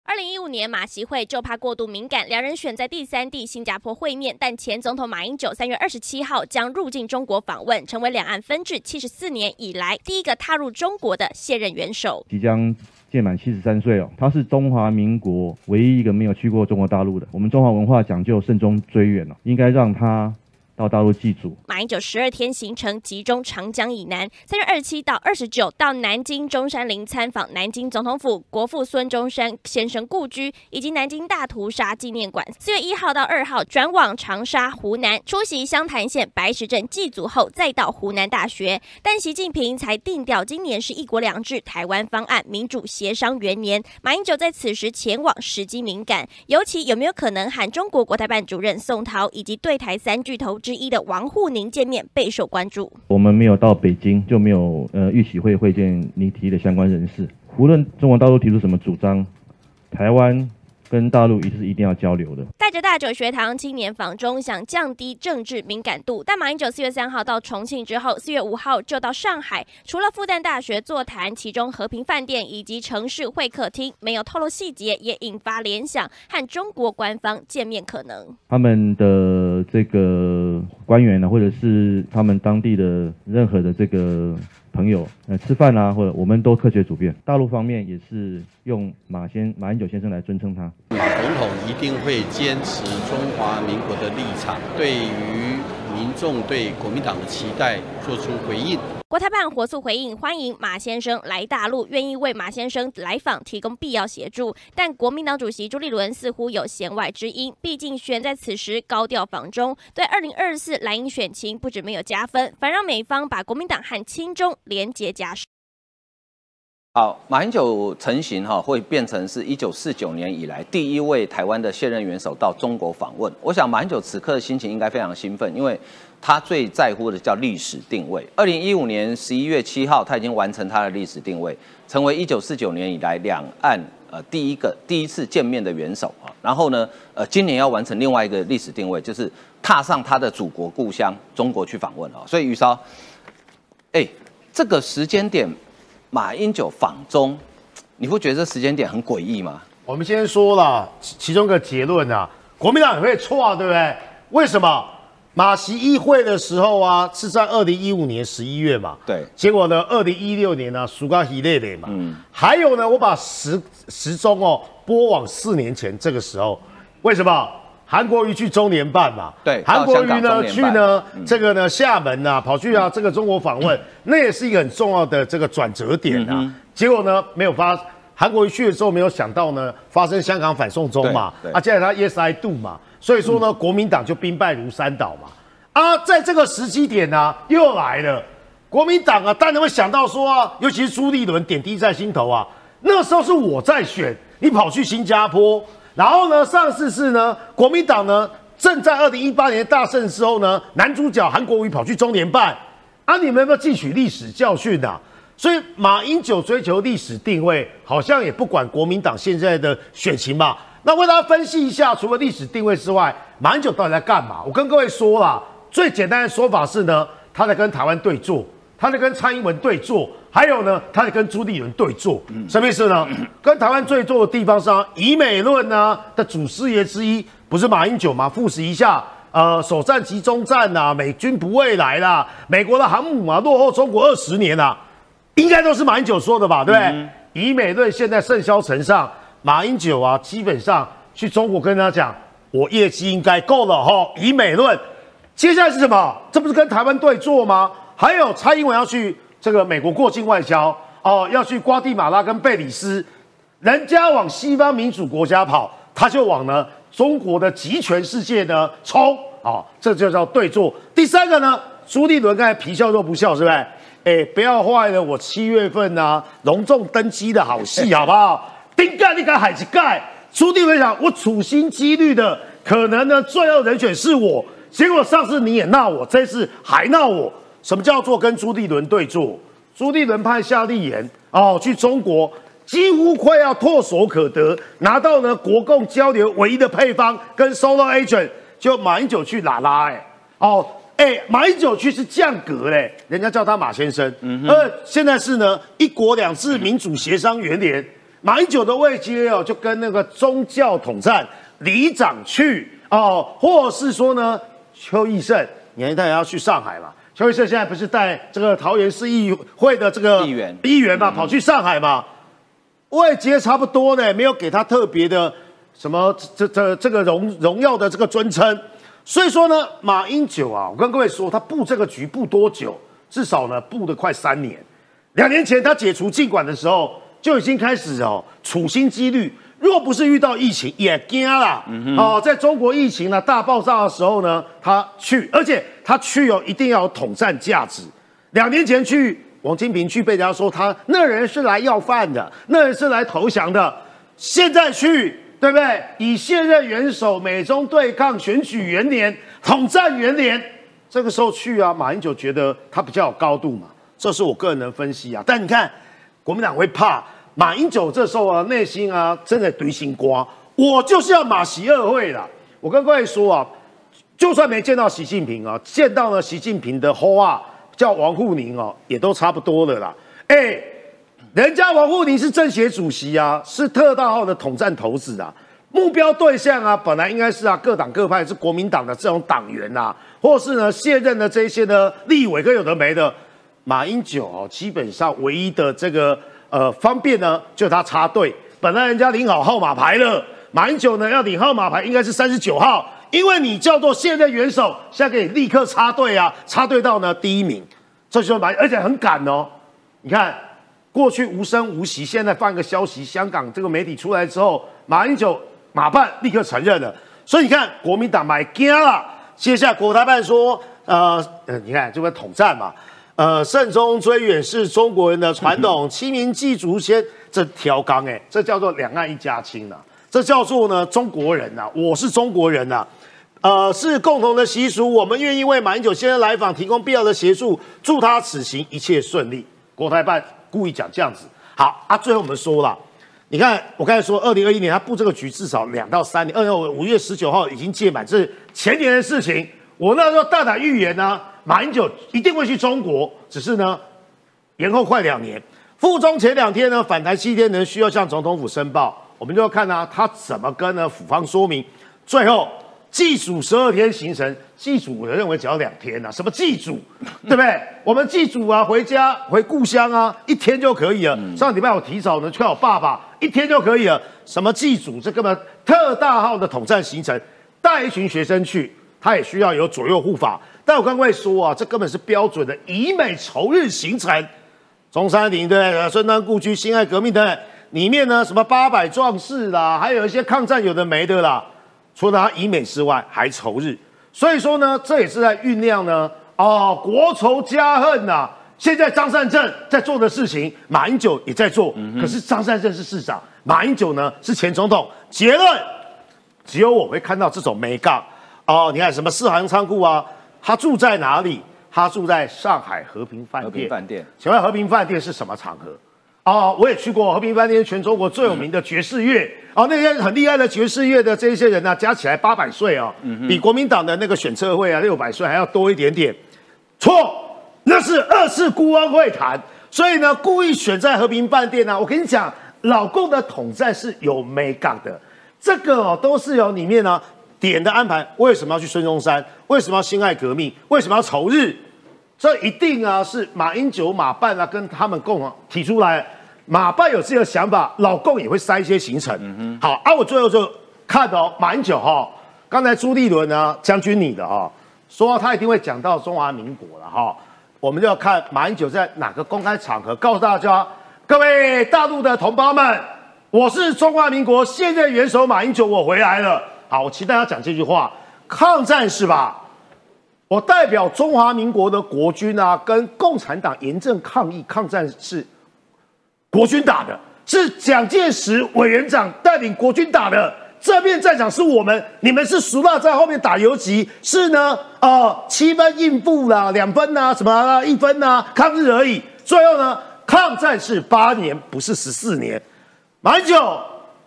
二零一五年马习会就怕过度敏感，两人选在第三地新加坡会面，但前总统马英九三月二十七号将入境中国访问，成为两岸分治七十四年以来第一个踏入中国的卸任元首。即将届满七十三岁哦，他是中华民国唯一一个没有去过中国大陆的。我们中华文化讲究慎终追远哦，应该让他。到大陆祭祖。马英九十二天行程集中长江以南，三月二十七到二十九到南京中山陵参访南京总统府、国父孙中山先生故居以及南京大屠杀纪念馆。四月一号到二号转往长沙、湖南，出席湘潭县白石镇祭祖后，再到湖南大学。但习近平才定调今年是一国两制台湾方案民主协商元年，马英九在此时前往时机敏感，尤其有没有可能和中国国台办主任宋涛以及对台三巨头？之一的王沪宁见面备受关注。我们没有到北京，就没有呃预期会会见您提的相关人士。无论中国大陆提出什么主张，台湾跟大陆是一定要交流的。带着大九学堂青年访中，想降低政治敏感度，但马英九四月三号到重庆之后，四月五号就到上海，除了复旦大学座谈，其中和平饭店以及城市会客厅没有透露细节，也引发联想和中国官方见面可能。他们的这个官员呢，或者是他们当地的任何的这个。朋友，呃，吃饭啊，或者我们都科学主辩。大陆方面也是用马先马英九先生来尊称他。马总统一定会坚持中华民国的立场，对于民众对国民党的期待做出回应。国台办火速回应，欢迎马先生来大陆，愿意为马先生来访提供必要协助。但国民党主席朱立伦似乎有弦外之音，毕竟选在此时高调访中，对二零二四蓝营选情不止没有加分，反让美方把国民党和亲中连结加深。好，马英九成行哈，会变成是一九四九年以来第一位台湾的卸任元首到中国访问。我想马英九此刻的心情应该非常兴奋，因为。他最在乎的叫历史定位。二零一五年十一月七号，他已经完成他的历史定位，成为一九四九年以来两岸呃第一个第一次见面的元首啊。然后呢，呃，今年要完成另外一个历史定位，就是踏上他的祖国故乡中国去访问啊。所以于超，哎，这个时间点，马英九访中，你不觉得这时间点很诡异吗？我们先说了其中一个结论啊，国民党也会错，对不对？为什么？马习议会的时候啊，是在二零一五年十一月嘛，对。结果呢，二零一六年呢、啊，苏嘎希累累嘛，嗯。还有呢，我把时时钟哦拨往四年前这个时候，为什么？韩国瑜去中联办嘛，对。韩国瑜呢去呢、嗯、这个呢厦门呐、啊，跑去啊、嗯、这个中国访问，那也是一个很重要的这个转折点啊。嗯、结果呢没有发，韩国瑜去的时候没有想到呢发生香港反送中嘛，啊，接下来他 Yes I Do 嘛。所以说呢，国民党就兵败如山倒嘛，啊，在这个时机点呢、啊，又来了，国民党啊，当然会想到说啊，尤其是朱立伦点滴在心头啊，那时候是我在选，你跑去新加坡，然后呢，上次是呢，国民党呢，正在二零一八年大胜之后呢，男主角韩国瑜跑去中联办，啊，你们有没有汲取历史教训啊？所以马英九追求历史定位，好像也不管国民党现在的选情嘛。那为大家分析一下，除了历史定位之外，马英九到底在干嘛？我跟各位说啦，最简单的说法是呢，他在跟台湾对坐，他在跟蔡英文对坐，还有呢，他在跟朱立伦对坐。什么意思呢？跟台湾对坐的地方上，以美论呢的祖师爷之一，不是马英九吗？复习一下。呃，首战集中战啊，美军不畏来啦，美国的航母啊落后中国二十年啊，应该都是马英九说的吧，对不对？嗯、以美论现在甚嚣尘上，马英九啊，基本上去中国跟他讲，我业绩应该够了哈、哦。以美论，接下来是什么？这不是跟台湾对坐吗？还有蔡英文要去这个美国过境外交哦、呃，要去瓜地马拉跟贝里斯，人家往西方民主国家跑，他就往呢。中国的集权世界呢，冲啊、哦，这就叫对坐。第三个呢，朱立伦刚才皮笑肉不笑，是不是？哎，不要坏了我七月份啊隆重登基的好戏，好不好？丁盖你敢海子盖，朱立伦想我处心积虑的，可能呢最后人选是我，结果上次你也闹我，这次还闹我。什么叫做跟朱立伦对坐？朱立伦派夏立言哦去中国。几乎快要唾手可得，拿到呢国共交流唯一的配方跟 solo agent， 就马英九去拉拉哎、欸，哦哎、欸、马英九去是降格嘞、欸，人家叫他马先生，嗯、而现在是呢一国两制民主协商元年，马英九的位阶哦就跟那个宗教统战里长去哦，或是说呢邱义胜，你看他也要去上海嘛，邱义胜现在不是带这个桃园市议会的这个议员议员嘛，跑去上海嘛。位阶差不多呢，没有给他特别的什么这这这个荣荣耀的这个尊称，所以说呢，马英九啊，我跟各位说，他布这个局布多久？至少呢布了快三年。两年前他解除禁管的时候，就已经开始哦处心积虑，若不是遇到疫情，也惊啦。嗯、哦，在中国疫情呢大爆炸的时候呢，他去，而且他去哦一定要有统战价值。两年前去。王金平去被人家说他那人是来要饭的，那人是来投降的。现在去，对不对？以现任元首美中对抗选举元年、统战元年，这个时候去啊，马英九觉得他比较有高度嘛，这是我个人的分析啊。但你看，国民党会怕马英九这时候啊，内心啊真的堆心瓜，我就是要马习二会啦。我跟各位说啊，就算没见到习近平啊，见到了习近平的后啊。叫王沪宁哦，也都差不多了啦。哎，人家王沪宁是政协主席啊，是特大号的统战头子啊，目标对象啊，本来应该是啊各党各派是国民党的这种党员呐、啊，或是呢现任的这些呢立委跟有的没的。马英九哦，基本上唯一的这个呃方便呢，就他插队。本来人家领好号码牌了，马英九呢要领号码牌应该是三十九号。因为你叫做现任元首，现在可以立刻插队啊，插队到呢第一名，这就是马，而且很赶哦。你看过去无声无息，现在放个消息，香港这个媒体出来之后，马英九马办立刻承认了。所以你看国民党买惊了，接下来国台办说，呃，呃你看这边统战嘛，呃，慎终追远是中国人的传统，清明祭祖先，这条纲哎，这叫做两岸一家亲了、啊，这叫做呢中国人呐、啊，我是中国人呐、啊。呃，是共同的习俗，我们愿意为马英九先生来访提供必要的协助，祝他此行一切顺利。国台办故意讲这样子，好啊。最后我们说了，你看我刚才说，二零二一年他布这个局至少两到三年，二零五月十九号已经届满，这是前年的事情。我那时候大胆预言呢、啊，马英九一定会去中国，只是呢延后快两年。赴中前两天呢，返台七天呢，需要向总统府申报，我们就要看呢、啊、他怎么跟呢府方说明。最后。祭祖十二天行程，祭祖我认为只要两天呐、啊，什么祭祖，对不对？我们祭祖啊，回家回故乡啊，一天就可以了。嗯、上礼拜我提早呢劝我爸爸，一天就可以了。什么祭祖，这根本特大号的统战行程，带一群学生去，他也需要有左右护法。但我刚刚说啊，这根本是标准的以美仇日行程，中山陵对不对？孙中山故居、辛亥革命等等，里面呢什么八百壮士啦，还有一些抗战有的没的啦。除了他以美之外，还仇日，所以说呢，这也是在酝酿呢，哦，国仇家恨呐、啊。现在张善政在做的事情，马英九也在做，嗯、可是张善政是市长，马英九呢是前总统。结论，只有我会看到这种眉杠哦。你看什么四行仓库啊？他住在哪里？他住在上海和平饭店。和平饭店。请问和平饭店是什么场合？啊，我也去过和平饭店，全中国最有名的爵士乐啊，那些很厉害的爵士乐的这一些人呢、啊，加起来八百岁啊，比国民党的那个选测会啊六百岁还要多一点点。错，那是二次孤安会谈，所以呢，故意选在和平饭店呢、啊。我跟你讲，老共的统战是有美感的，这个哦都是有里面呢、啊、点的安排。为什么要去孙中山？为什么要辛亥革命？为什么要仇日？ 这一定啊是马英九、马办啊跟他们共、啊、提出来，马办有自己的想法，老共也会塞一些行程。嗯、好啊，我最后就看哦，马英九哈、哦，刚才朱立伦啊将军你的哈、哦、说他一定会讲到中华民国了哈、哦，我们就要看马英九在哪个公开场合告诉大家，各位大陆的同胞们，我是中华民国现任元首马英九，我回来了。好，我期待他讲这句话，抗战是吧？ 我代表中华民国的国军啊，跟共产党严正抗议，抗战是国军打的，是蒋介石委员长带领国军打的，正面战场是我们，你们是熟辣在后面打游击，是呢，呃，七分应付啦，两分呐、啊，什么、啊、一分呐、啊，抗日而已。最后呢，抗战是八年，不是十四年。马英九，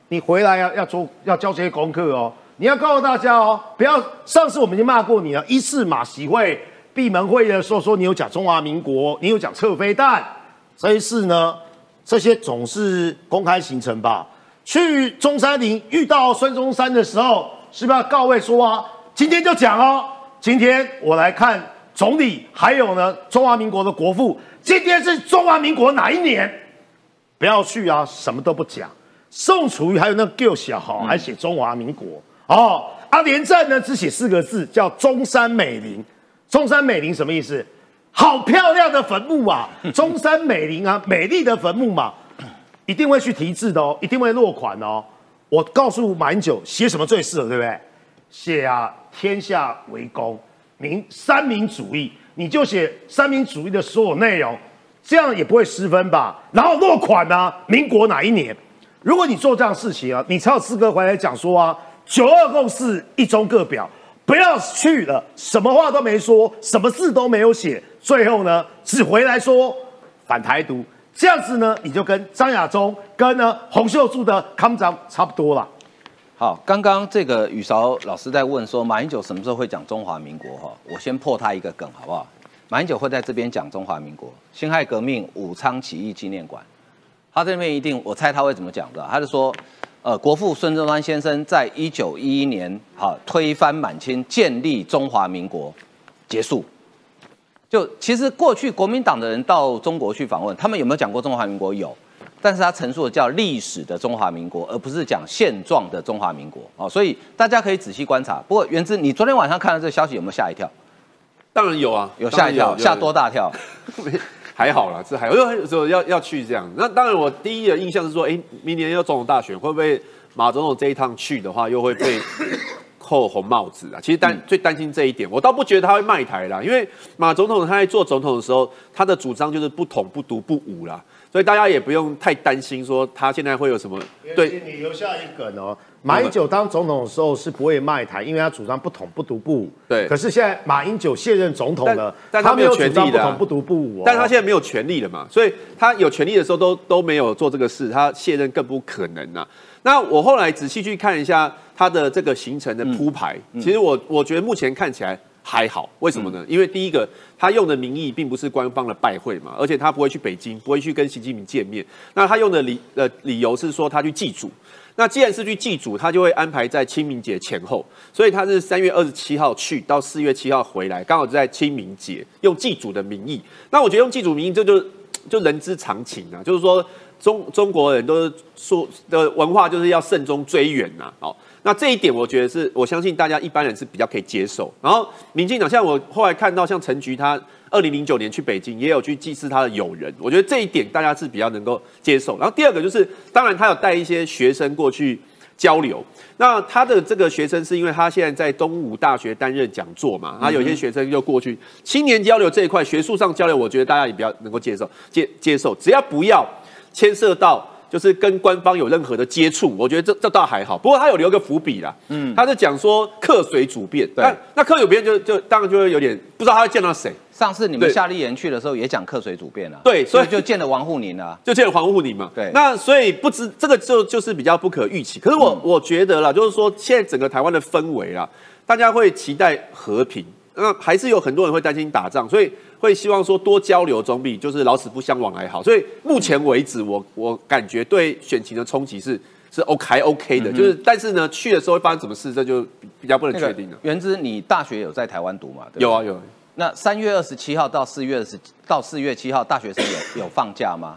你回来要要做要交这些功课哦。 你要告诉大家哦，不要上次我们已经骂过你了。一次马习会闭门会的时候说你有讲中华民国，你有讲撤飞弹。这一次呢，这些总是公开行程吧。去中山陵遇到孙中山的时候，是不是要告慰说啊？今天就讲哦，今天我来看总理，还有呢中华民国的国父，今天是中华民国哪一年？不要去啊，什么都不讲。宋楚瑜还有那个小豪还写中华民国。嗯 哦，阿连战呢只写四个字，叫中山美陵。中山美陵什么意思？好漂亮的坟墓啊！中山美陵啊，美丽的坟墓嘛，一定会去提字的哦，一定会落款哦。我告诉马英九，写什么最适合，对不对？写啊，天下为公，民三民主义，你就写三民主义的所有内容，这样也不会失分吧？然后落款啊，民国哪一年？如果你做这样的事情啊，你才有资格回来讲说啊。 九二共识，一中各表，不要去了，什么话都没说，什么字都没有写，最后呢，只回来说反台独，这样子呢，你就跟张亚中、跟呢洪秀柱的康长差不多了。好，刚刚这个宇韶老师在问说，马英九什么时候会讲中华民国？哈，我先破他一个梗，好不好？马英九会在这边讲中华民国，辛亥革命武昌起义纪念馆，他这边一定，我猜他会怎么讲的？他就说。 呃，国父孙中山先生在一九一一年，哈、啊、推翻满清，建立中华民国，结束。就其实过去国民党的人到中国去访问，他们有没有讲过中华民国？有，但是他陈述的叫历史的中华民国，而不是讲现状的中华民国啊、哦。所以大家可以仔细观察。不过元之，你昨天晚上看到这个消息有没有吓一跳？当然有啊，有吓一跳，吓多大跳？还好啦，这还好，因为说要要去这样。那当然，我第一的印象是说，哎，明年要总统大选，会不会马总统这一趟去的话，又会被扣红帽子啊？其实担、嗯、最担心这一点，我倒不觉得他会卖台啦，因为马总统他在做总统的时候，他的主张就是不统、不独、不武啦，所以大家也不用太担心说他现在会有什么。对，你留下一梗哦。马英九当总统的时候是不会卖台，因为他主张不统、不独、不武。对，可是现在马英九卸任总统了，但, 但他没有权利的、啊，不统、不独、不武、哦。但他现在没有权利了嘛，所以他有权利的时候都都没有做这个事，他卸任更不可能啊。那我后来仔细去看一下他的这个行程的铺排，嗯嗯、其实我我觉得目前看起来。 还好，为什么呢？因为第一个，他用的名义并不是官方的拜会嘛，而且他不会去北京，不会去跟习近平见面。那他用的理呃理由是说他去祭祖。那既然是去祭祖，他就会安排在清明节前后，所以他是三月二十七号去，到四月七号回来，刚好在清明节用祭祖的名义。那我觉得用祭祖名义，这就就人之常情啊，就是说中中国人都说的文化就是要慎终追远呐、啊，哦。 那这一点，我觉得是我相信大家一般人是比较可以接受。然后，民进党像我后来看到，像陈菊他二零零九年去北京，也有去祭祀他的友人，我觉得这一点大家是比较能够接受。然后第二个就是，当然他有带一些学生过去交流。那他的这个学生是因为他现在在东吴大学担任讲座嘛，他有些学生就过去青年交流这一块，学术上交流，我觉得大家也比较能够接受接接受，只要不要牵涉到。就是跟官方有任何的接触，我觉得这这倒还好。不过他有留个伏笔啦，嗯，他是讲说客随主便，那那客有别人就就当然就会有点不知道他会见到谁。上次你们夏立言去的时候也讲客随主便啊，对，所以就见了王沪宁啊，就见了王沪宁嘛，对。那所以不知这个就就是比较不可预期。可是我、嗯、我觉得啦，就是说现在整个台湾的氛围啦，大家会期待和平。 那还是有很多人会担心打仗，所以会希望说多交流总比就是老死不相往来好。所以目前为止我，我我感觉对选情的冲击是是 OK OK 的，嗯、就是但是呢，去的时候会发生什么事，这就比较不能确定了。元之，你大学有在台湾读吗？对吧？有啊有啊。那三月二十七号到四月十到四月七号，大学生有有放假吗？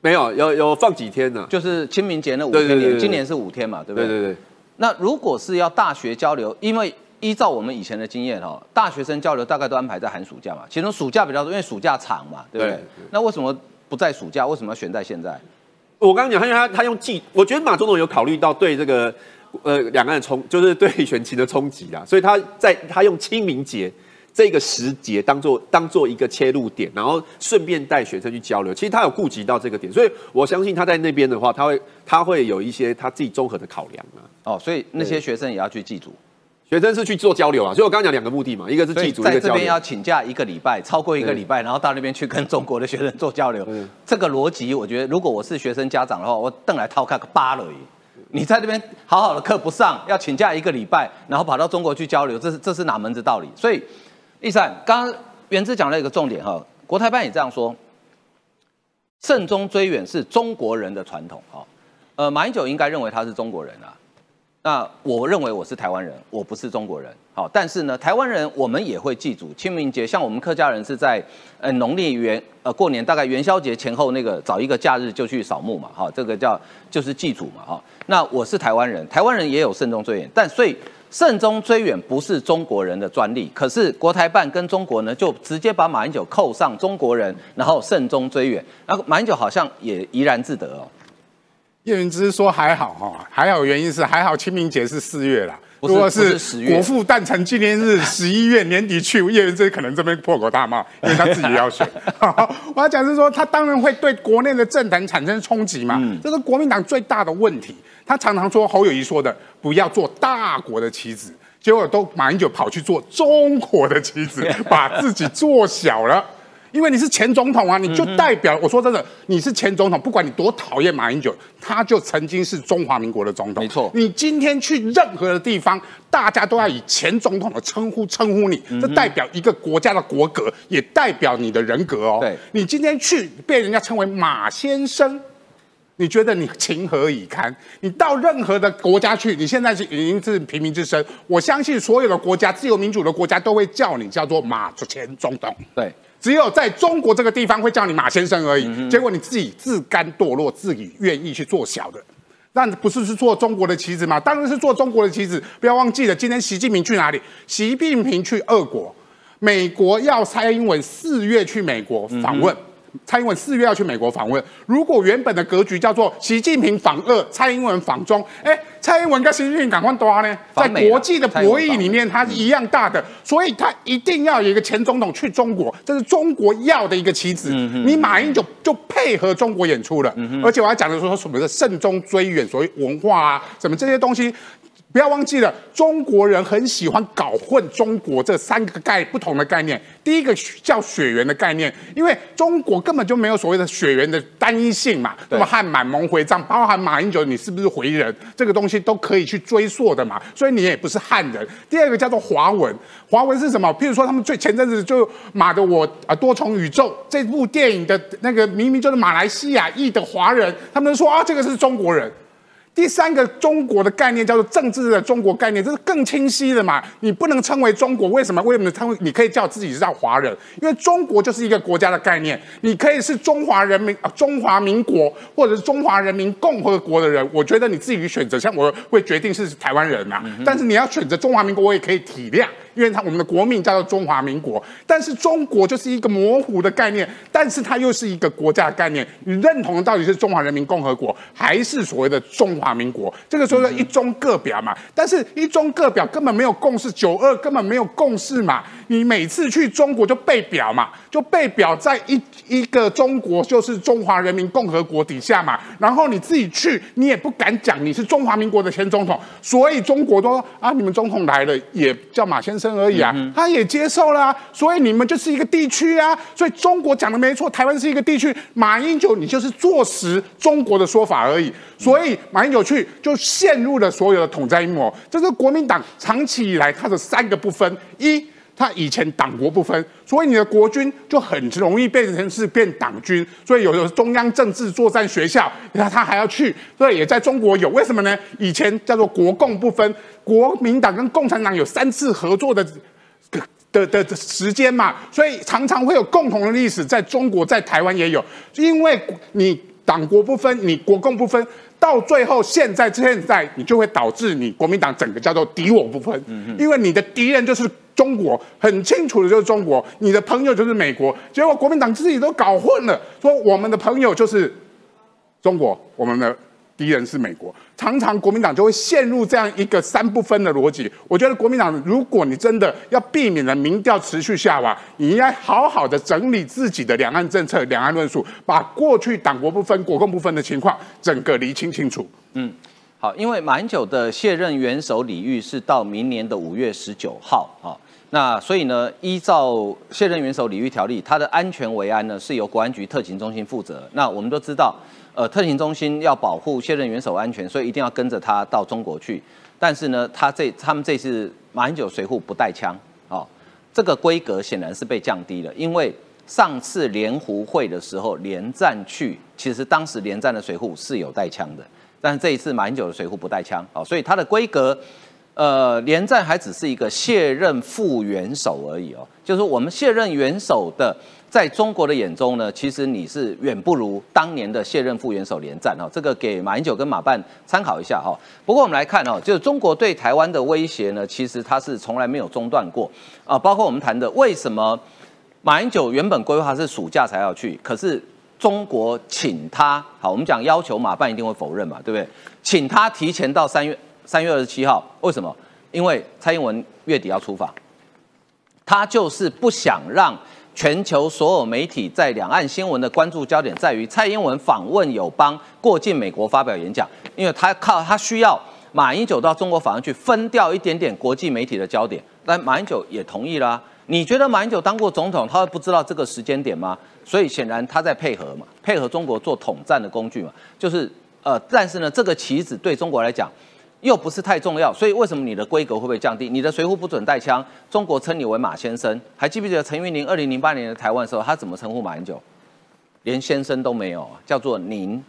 没有，有有放几天呢、啊？就是清明节那五天，对对对对今年是五天嘛，对不对？对对对。那如果是要大学交流，因为 依照我们以前的经验哈，大学生交流大概都安排在寒暑假嘛，其中暑假比较多，因为暑假长嘛，对不对？对对那为什么不在暑假？为什么要选在现在？我刚刚讲，他因为他他用季，我觉得马总统有考虑到对这个呃两岸的冲，就是对选情的冲击啊，所以他在他用清明节这个时节当做当做一个切入点，然后顺便带学生去交流。其实他有顾及到这个点，所以我相信他在那边的话，他会他会有一些他自己综合的考量啊。哦，所以那些学生也要去祭祖。 学生是去做交流啊，所以我刚刚讲两个目的嘛，一个是祭祖，一个交流。在这边要请假一个礼拜，超过一个礼拜，然后到那边去跟中国的学生做交流。这个逻辑，我觉得如果我是学生家长的话，我瞪来掏看个八了。你在那边好好的课不上，要请假一个礼拜，然后跑到中国去交流，这是这是哪门子道理？所以，立善，刚刚元之讲了一个重点哈，国台办也这样说，慎终追远是中国人的传统哈。呃，马英九应该认为他是中国人啊。 那我认为我是台湾人，我不是中国人。好，但是呢，台湾人我们也会祭祖。清明节，像我们客家人是在呃农历元呃过年，大概元宵节前后那个找一个假日就去扫墓嘛，哈，这个叫就是祭祖嘛，哈。那我是台湾人，台湾人也有慎终追远，但所以慎终追远不是中国人的专利。可是国台办跟中国呢，就直接把马英九扣上中国人，然后慎终追远，然后马英九好像也怡然自得哦。 叶元之说还好哈，还好原因是还好清明节是四月啦，如果是国父诞辰纪念日十一月年底去，叶元之可能这边破口大骂，因为他自己要选。我要讲是说，他当然会对国内的政坛产生冲击嘛，嗯、这是国民党最大的问题。他常常说侯友宜说的，不要做大国的棋子，结果都马英九跑去做中国的棋子，把自己做小了。因为你是前总统啊，你就代表、嗯、我说真的，你是前总统，不管你多讨厌马英九，他就曾经是中华民国的总统。没错，你今天去任何的地方，大家都要以前总统的称呼称呼你，嗯、这代表一个国家的国格，也代表你的人格哦。对，你今天去被人家称为马先生，你觉得你情何以堪？你到任何的国家去，你现在是已经是平民之身，我相信所有的国家，自由民主的国家都会叫你叫做马前总统。对。 只有在中国这个地方会叫你马先生而已，嗯、结果你自己自甘堕落，自己愿意去做小的，那不是是做中国的棋子吗？当然是做中国的棋子。不要忘记了，今天习近平去哪里？习近平去俄国，美国要蔡英文四月去美国访问。嗯 蔡英文四月要去美国访问，如果原本的格局叫做习近平访俄，蔡英文访中，哎，蔡英文跟习近平赶快多呢，在国际的博弈里面，它是一样大的，所以他一定要有一个前总统去中国，这是中国要的一个棋子。嗯、你马英九就配合中国演出了，嗯、而且我还讲的说什么的慎终追远，所谓文化啊，什么这些东西。 不要忘记了，中国人很喜欢搞混中国这三个概不同的概念。第一个叫血缘的概念，因为中国根本就没有所谓的血缘的单一性嘛。那么汉满蒙回藏，包含马英九你是不是回人，这个东西都可以去追溯的嘛。所以你也不是汉人。第二个叫做华文，华文是什么？譬如说他们最前阵子就马的我啊多重宇宙这部电影的那个明明就是马来西亚裔的华人，他们说啊这个是中国人。 第三个中国的概念叫做政治的中国概念，这是更清晰的嘛？你不能称为中国，为什么？为什么称为？你可以叫自己叫华人，因为中国就是一个国家的概念，你可以是中华人民、啊、中华民国或者是中华人民共和国的人。我觉得你自己选择，像我会决定是台湾人嘛，嗯、但是你要选择中华民国，我也可以体谅，因为它我们的国命叫做中华民国。但是中国就是一个模糊的概念，但是它又是一个国家的概念。你认同的到底是中华人民共和国，还是所谓的中？ 中华民国，这个说的一中各表嘛，但是一中各表根本没有共识，九二根本没有共识嘛。你每次去中国就被表嘛，就被表在一一个中国，就是中华人民共和国底下嘛。然后你自己去，你也不敢讲你是中华民国的前总统，所以中国都说啊，你们总统来了也叫马先生而已啊，嗯、他也接受了、啊，所以你们就是一个地区啊。所以中国讲的没错，台湾是一个地区。马英九你就是坐实中国的说法而已，所以马英九去就陷入了所有的统战阴谋。这是国民党长期以来它的三个不分一。他以前党国不分，所以你的国军就很容易变成是变党军，所以有的中央政治作战学校，那他还要去，所以也在中国有，为什么呢？以前叫做国共不分，国民党跟共产党有三次合作的。的的的时间嘛，所以常常会有共同的历史，在中国，在台湾也有，因为你党国不分，你国共不分，到最后现在现在你就会导致你国民党整个叫做敌我不分，因为你的敌人就是中国，很清楚的就是中国，你的朋友就是美国，结果国民党自己都搞混了，说我们的朋友就是中国，我们的敌人是美国，常常国民党就会陷入这样一个三不分的逻辑。我觉得国民党，如果你真的要避免了民调持续下滑，你应该好好的整理自己的两岸政策、两岸论述，把过去党国不分、国共不分的情况整个厘清清楚。嗯，好，因为马英九的卸任元首礼遇是到明年的五月十九号啊、哦，那所以呢，依照卸任元首礼遇条例，它的安全维安呢是由国安局特勤中心负责。那我们都知道。呃，特勤中心要保护卸任元首安全，所以一定要跟着他到中国去。但是呢，他这他们这次马英九随扈不带枪哦，这个规格显然是被降低了。因为上次联湖会的时候，连战去，其实当时连战的随扈是有带枪的，但是这一次马英九的随扈不带枪哦，所以他的规格，呃，连战还只是一个卸任副元首而已哦，就是我们卸任元首的。在中国的眼中呢，其实你是远不如当年的卸任副元首连战哦，这个给马英九跟马办参考一下哈、哦。不过我们来看哦，就是中国对台湾的威胁呢，其实它是从来没有中断过啊。包括我们谈的，为什么马英九原本规划是暑假才要去，可是中国请他，好，我们讲要求马办一定会否认嘛，对不对？请他提前到三月三月二十七号，为什么？因为蔡英文月底要出访，他就是不想让。全球所有媒体在两岸新闻的关注焦点在于蔡英文访问友邦，过境美国发表演讲，因为他靠他需要马英九到中国访问去分掉一点点国际媒体的焦点，但马英九也同意啦、啊。你觉得马英九当过总统，他会不知道这个时间点吗？所以显然他在配合嘛，配合中国做统战的工具嘛，就是呃，但是呢，这个棋子对中国来讲。又不是太重要，所以为什么你的规格会不会降低？你的随扈不准带枪，中国称你为马先生，还记不记得陈云林二零零八年的台湾的时候，他怎么称呼马英九？连先生都没有，叫做您，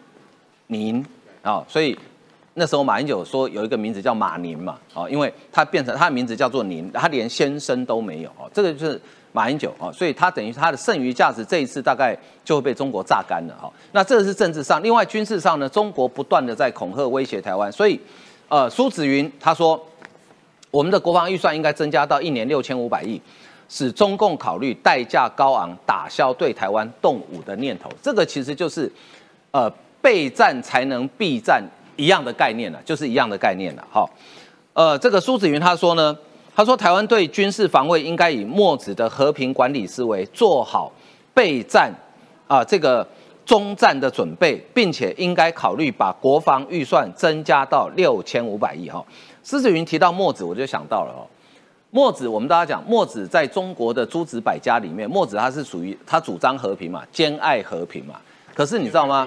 您啊、哦，所以那时候马英九说有一个名字叫马宁嘛，啊、哦，因为他变成他的名字叫做您，他连先生都没有，哦、这个就是。马英九啊、哦，所以他等于他的剩余价值这一次大概就会被中国榨干了哈、哦。那这是政治上，另外军事上呢，中国不断的在恐吓威胁台湾，所以，呃，苏紫云他说，我们的国防预算应该增加到一年六千五百亿，使中共考虑代价高昂打消对台湾动武的念头。这个其实就是，呃，备战才能避战一样的概念了，就是一样的概念了哈、哦。呃，这个苏紫云他说呢。他说：“台湾对军事防卫应该以墨子的和平管理思维做好备战啊、呃，这个中战的准备，并且应该考虑把国防预算增加到六千五百亿。”哈，施子云提到墨子，我就想到了哦。墨子，我们大家讲，墨子在中国的诸子百家里面，墨子他是属于他主张和平嘛，兼爱和平嘛。可是你知道吗？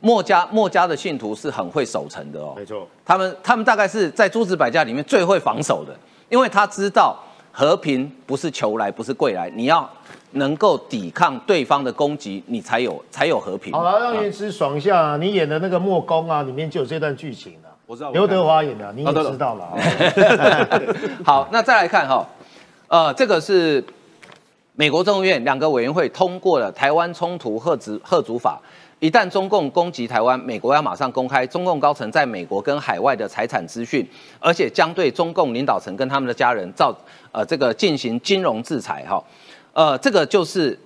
墨家墨家的信徒是很会守城的哦，没错，他们他们大概是在诸子百家里面最会防守的。因为他知道和平不是求来，不是跪来，你要能够抵抗对方的攻击，你才有才有和平。好了，让云师爽一下、啊，你演的那个《墨攻》啊，里面就有这段剧情了、啊。我知道，刘德华演的、啊，你也知道了。好，那再来看哈、哦，呃，这个是美国众议院两个委员会通过了《台湾冲突遏止遏阻法》。一旦中共攻击台湾，美国要马上公开中共高层在美国跟海外的财产资讯，而且将对中共领导层跟他们的家人造呃这个进行金融制裁哈、哦，呃这个就是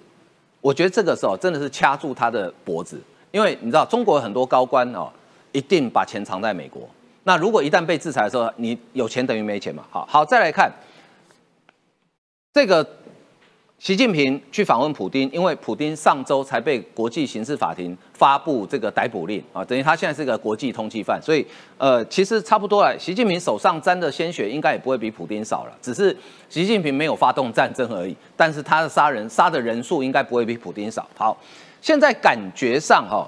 我觉得这个时候真的是掐住他的脖子，因为你知道中国很多高官哦一定把钱藏在美国，那如果一旦被制裁的时候，你有钱等于没钱嘛，好好再来看。这个习近平去访问普丁，因为普丁上周才被国际刑事法庭发布这个逮捕令啊，等于他现在是个国际通缉犯，所以呃，其实差不多了。习近平手上沾的鲜血应该也不会比普丁少了，只是习近平没有发动战争而已，但是他的杀人杀的人数应该不会比普丁少。好，现在感觉上哈、哦，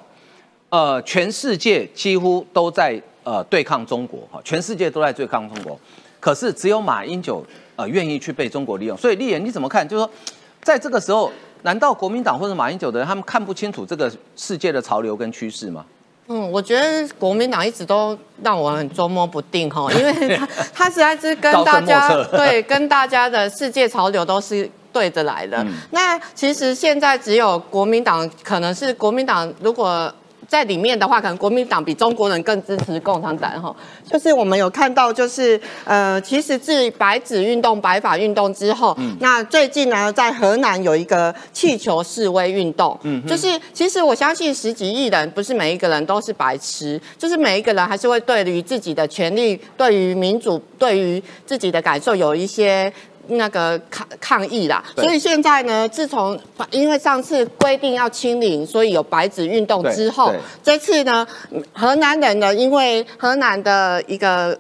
呃，全世界几乎都在呃对抗中国哈，全世界都在对抗中国，可是只有马英九。 呃，愿意去被中国利用，所以立言你怎么看？就是说，在这个时候，难道国民党或者马英九的人他们看不清楚这个世界的潮流跟趋势吗？嗯，我觉得国民党一直都让我很捉摸不定哈，因为他他实在是跟大家对跟大家的世界潮流都是。 对着来的，嗯、那其实现在只有国民党，可能是国民党如果在里面的话，可能国民党比中国人更支持共产党哈。就是我们有看到，就是呃，其实自白纸运动、白发运动之后，嗯、那最近呢，在河南有一个气球示威运动，嗯、就是其实我相信十几亿人，不是每一个人都是白痴，就是每一个人还是会对于自己的权利、对于民主、对于自己的感受有一些。 那个抗抗议啦，所以现在呢，自从因为上次规定要清零，所以有白纸运动之后，这次呢，河南人呢，因为河南的一个。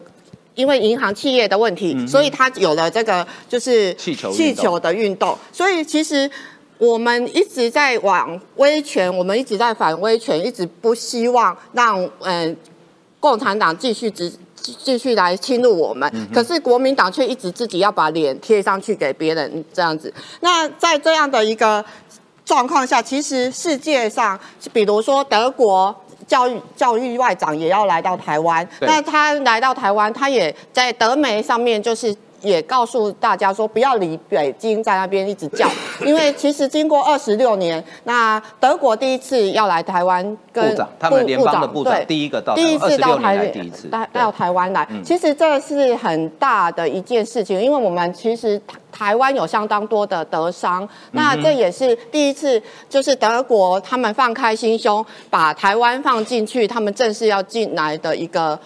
因为银行企业的问题，嗯、所以他有了这个就是气球气球的运动。所以其实我们一直在往威权，我们一直在反威权，一直不希望让嗯、呃、共产党继续执。 继续来侵入我们，可是国民党却一直自己要把脸贴上去给别人这样子。那在这样的一个状况下，其实世界上，比如说德国教育教育外长也要来到台湾，那他来到台湾，他也在德媒上面就是。 也告诉大家说，不要理北京在那边一直叫，因为其实经过二十六年，那德国第一次要来台湾跟，跟部长他们联邦的部长第一个到第一次到台第一次到台湾来，其实这是很大的一件事情，因为我们其实台湾有相当多的德商，那这也是第一次，就是德国他们放开心胸，把台湾放进去，他们正式要进来的一个。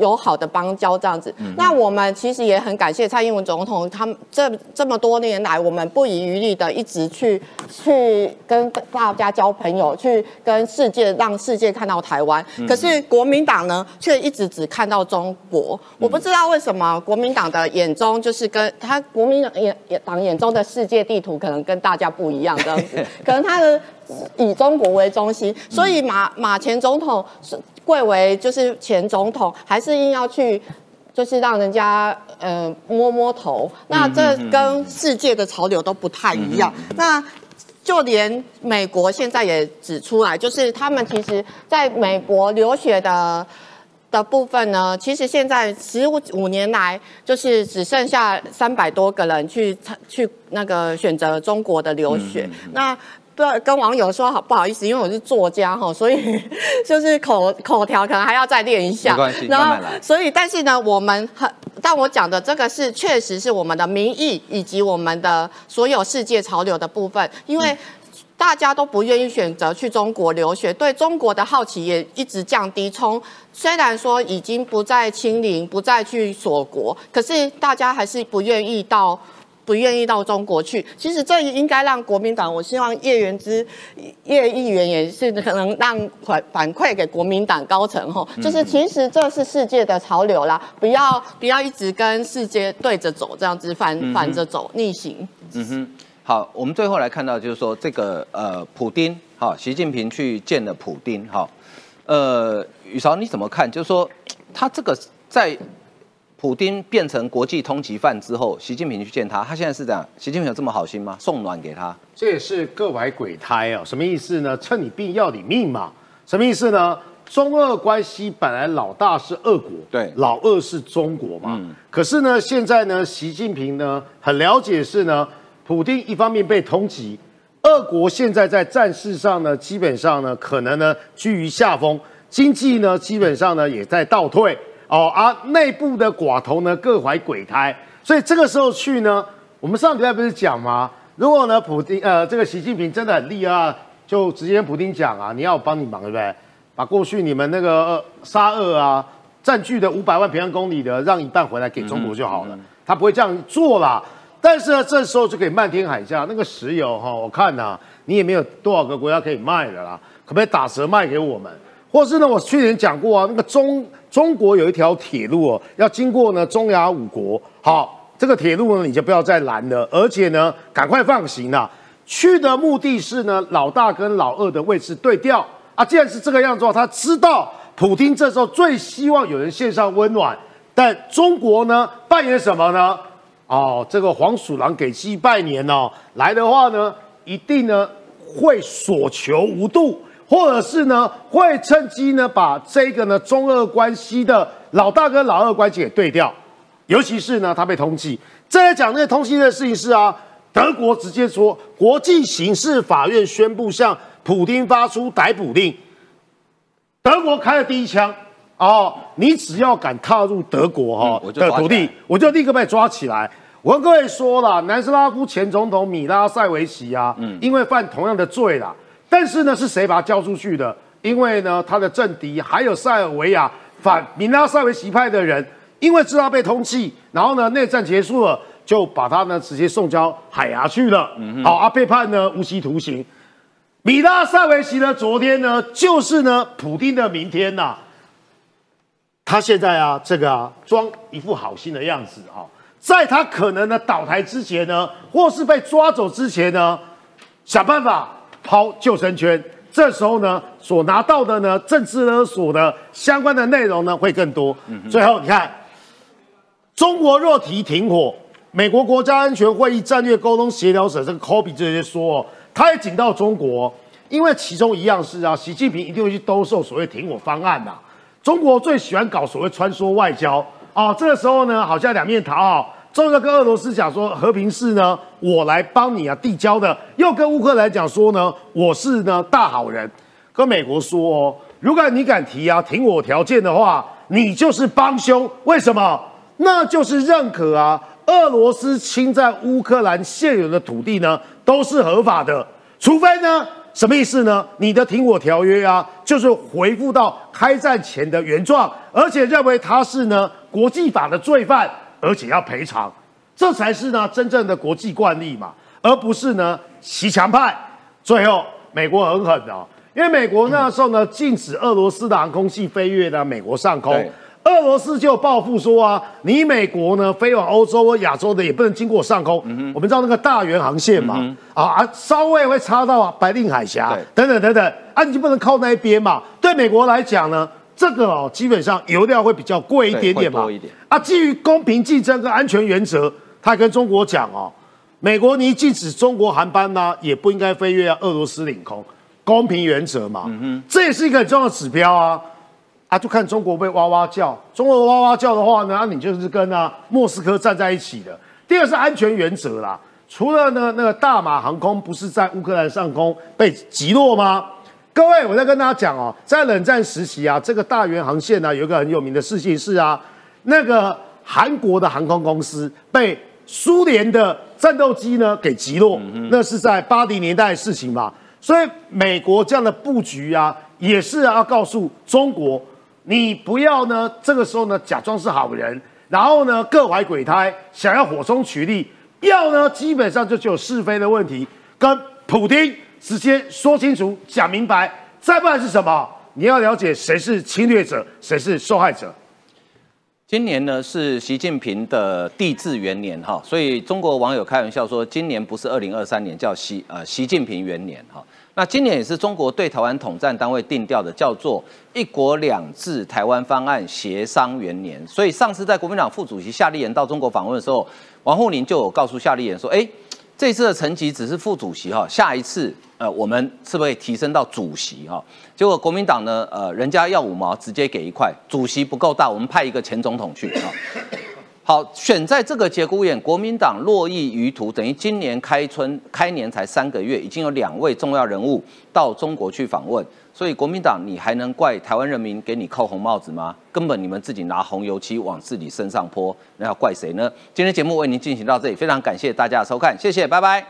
友好的邦交这样子，嗯、那我们其实也很感谢蔡英文总统，他们这这么多年来，我们不遗余力的一直去去跟大家交朋友，去跟世界让世界看到台湾。嗯、可是国民党呢，却一直只看到中国。嗯、我不知道为什么国民党的眼中就是跟他国民党眼党眼中的世界地图，可能跟大家不一样这样子，可能他的以中国为中心，所以马马前总统是。 贵为就是前总统，还是硬要去，就是让人家呃摸摸头。那这跟世界的潮流都不太一样。那就连美国现在也指出来，就是他们其实在美国留学的的部分呢，其实现在十五年来，就是只剩下三百多个人去去那个选择中国的留学。那 对，跟网友说好不好意思，因为我是作家哈，所以就是口口条可能还要再练一下。没关系，然后慢慢来。所以，但是呢，我们很，但我讲的这个是确实是我们的民意以及我们的所有世界潮流的部分，因为大家都不愿意选择去中国留学，对中国的好奇也一直降低。从虽然说已经不再清零，不再去锁国，可是大家还是不愿意到。 不愿意到中国去，其实这应该让国民党。我希望叶元之、叶议员也是可能让反反馈给国民党高层吼，就是其实这是世界的潮流啦，不要不要一直跟世界对着走，这样子反反着走，逆行。嗯哼，好，我们最后来看到就是说这个呃，普丁，好，习近平去见了普丁，好，呃，宇韶你怎么看？就是说他这个在。 普丁变成国际通缉犯之后，习近平去见他，他现在是这样。习近平有这么好心吗？送暖给他，这也是各怀鬼胎啊！什么意思呢？趁你病要你命嘛！什么意思呢？中俄关系本来老大是俄国，对，老二是中国嘛。嗯、可是呢，现在呢，习近平呢很了解是呢，普丁一方面被通缉，俄国现在在战事上呢，基本上呢可能呢居于下风，经济呢基本上呢也在倒退。 哦啊，内部的寡头呢各怀鬼胎，所以这个时候去呢，我们上礼拜不是讲吗？如果呢，普丁呃，这个习近平真的很厉害，就直接跟普丁讲啊，你要我帮你忙，对不对？把过去你们那个沙俄啊占据的五百万平方公里的，让一半回来给中国就好了。嗯嗯嗯、他不会这样做啦。但是呢，这时候就可以漫天喊价，那个石油哈、哦，我看呐、啊，你也没有多少个国家可以卖的啦，可不可以打折卖给我们？或是呢，我去年讲过啊，那个中中国有一条铁路哦，要经过呢中亚五国，好，这个铁路呢你就不要再拦了，而且呢，赶快放行啦、啊。去的目的是呢，老大跟老二的位置对调啊。既然是这个样子的话，他知道普丁这时候最希望有人献上温暖，但中国呢扮演什么呢？哦，这个黄鼠狼给鸡拜年哦，来的话呢，一定呢会所求无度，或者是呢会趁机呢把这个呢中俄关系的老大跟老二关系给对掉，尤其是呢他被通缉。再来讲那个通缉的事情是啊，德国直接说国际刑事法院宣布向普丁发出逮捕令，德国开了第一枪。哦，你只要敢踏入德国哈、哦嗯、的土地，我就立刻被抓起来。我跟各位说了，南斯拉夫前总统米拉塞维奇啊，嗯、因为犯同样的罪啦。但是呢，是谁把他交出去的？因为呢，他的政敌还有塞尔维亚反米拉塞维奇派的人，因为知道被通缉，然后呢，内战结束了，就把他呢直接送交海牙去了。好、嗯哦、啊，被判呢无期徒刑。米拉塞维奇呢，昨天呢，就是呢，普丁的明天呐、啊。他现在啊，这个啊，装一副好心的样子啊，在他可能呢倒台之前呢，或是被抓走之前呢，想办法抛救生圈。这时候呢，所拿到的呢，政治勒索的相关的内容呢，会更多。嗯、最后你看，中国若提停火，美国国家安全会议战略沟通协调者这个 Kobe 这些说、哦，他也警告中国，因为其中一样是啊，习近平一定会去兜售所谓停火方案呐、啊。中国最喜欢搞所谓穿梭外交哦，这个时候呢，好像两面讨好，中国跟俄罗斯讲说和平是呢，我来帮你啊递交的，又跟乌克兰讲说呢，我是呢大好人，跟美国说哦，如果你敢提啊停火条件的话，你就是帮凶，为什么？那就是认可啊，俄罗斯侵占乌克兰现有的土地呢都是合法的，除非呢。什么意思呢？你的停火条约啊，就是回复到开战前的原状，而且认为他是呢国际法的罪犯，而且要赔偿，这才是呢真正的国际惯例嘛，而不是呢骑墙派。最后，美国很狠的、哦，因为美国那时候呢禁止俄罗斯的航空器飞越呢美国上空，俄罗斯就报复说啊，你美国呢飞往欧洲或亚洲的也不能经过我上空。嗯、我们知道那个大原航线嘛，嗯、啊，稍微会插到白令海峡等等等等，啊，你就不能靠那一边嘛。对美国来讲呢，这个哦，基本上油料会比较贵一点点嘛，一点啊，基于公平竞争跟安全原则，他跟中国讲哦，美国你禁止中国航班呢、啊，也不应该飞越俄罗斯领空，公平原则嘛，嗯、这也是一个很重要的指标啊。啊，就看中国被哇哇叫，中国哇哇叫的话呢，啊、你就是跟啊莫斯科站在一起的。第二是安全原则啦，除了呢那个大马航空不是在乌克兰上空被击落吗？各位，我在跟大家讲哦，在冷战时期啊，这个大原航线呢、啊、有一个很有名的事情是啊，那个韩国的航空公司被苏联的战斗机呢给击落，嗯、那是在八零年代的事情嘛。所以美国这样的布局啊，也是要、啊、告诉中国。你不要呢，这个时候呢，假装是好人，然后呢，各怀鬼胎，想要火中取栗，要呢，基本上就只有是非的问题，跟普丁直接说清楚、讲明白。再不然是什么？你要了解谁是侵略者，谁是受害者。今年呢是习近平的帝制元年哈，所以中国网友开玩笑说，今年不是二零二三年，叫习呃习近平元年哈。那今年也是中国对台湾统战单位定调的，叫做“一国两制台湾方案协商元年”。所以上次在国民党副主席夏立言到中国访问的时候，王沪宁就有告诉夏立言说：“哎，这次的层级只是副主席哈，下一次呃我们是不是可以提升到主席哈？”结果国民党呢，呃，人家要五毛直接给一块，主席不够大，我们派一个前总统去啊。好，选在这个节骨眼，国民党络绎于途，等于今年开春开年才三个月，已经有两位重要人物到中国去访问，所以国民党你还能怪台湾人民给你扣红帽子吗？根本你们自己拿红油漆往自己身上泼，那要怪谁呢？今天节目为您进行到这里，非常感谢大家的收看，谢谢，拜拜。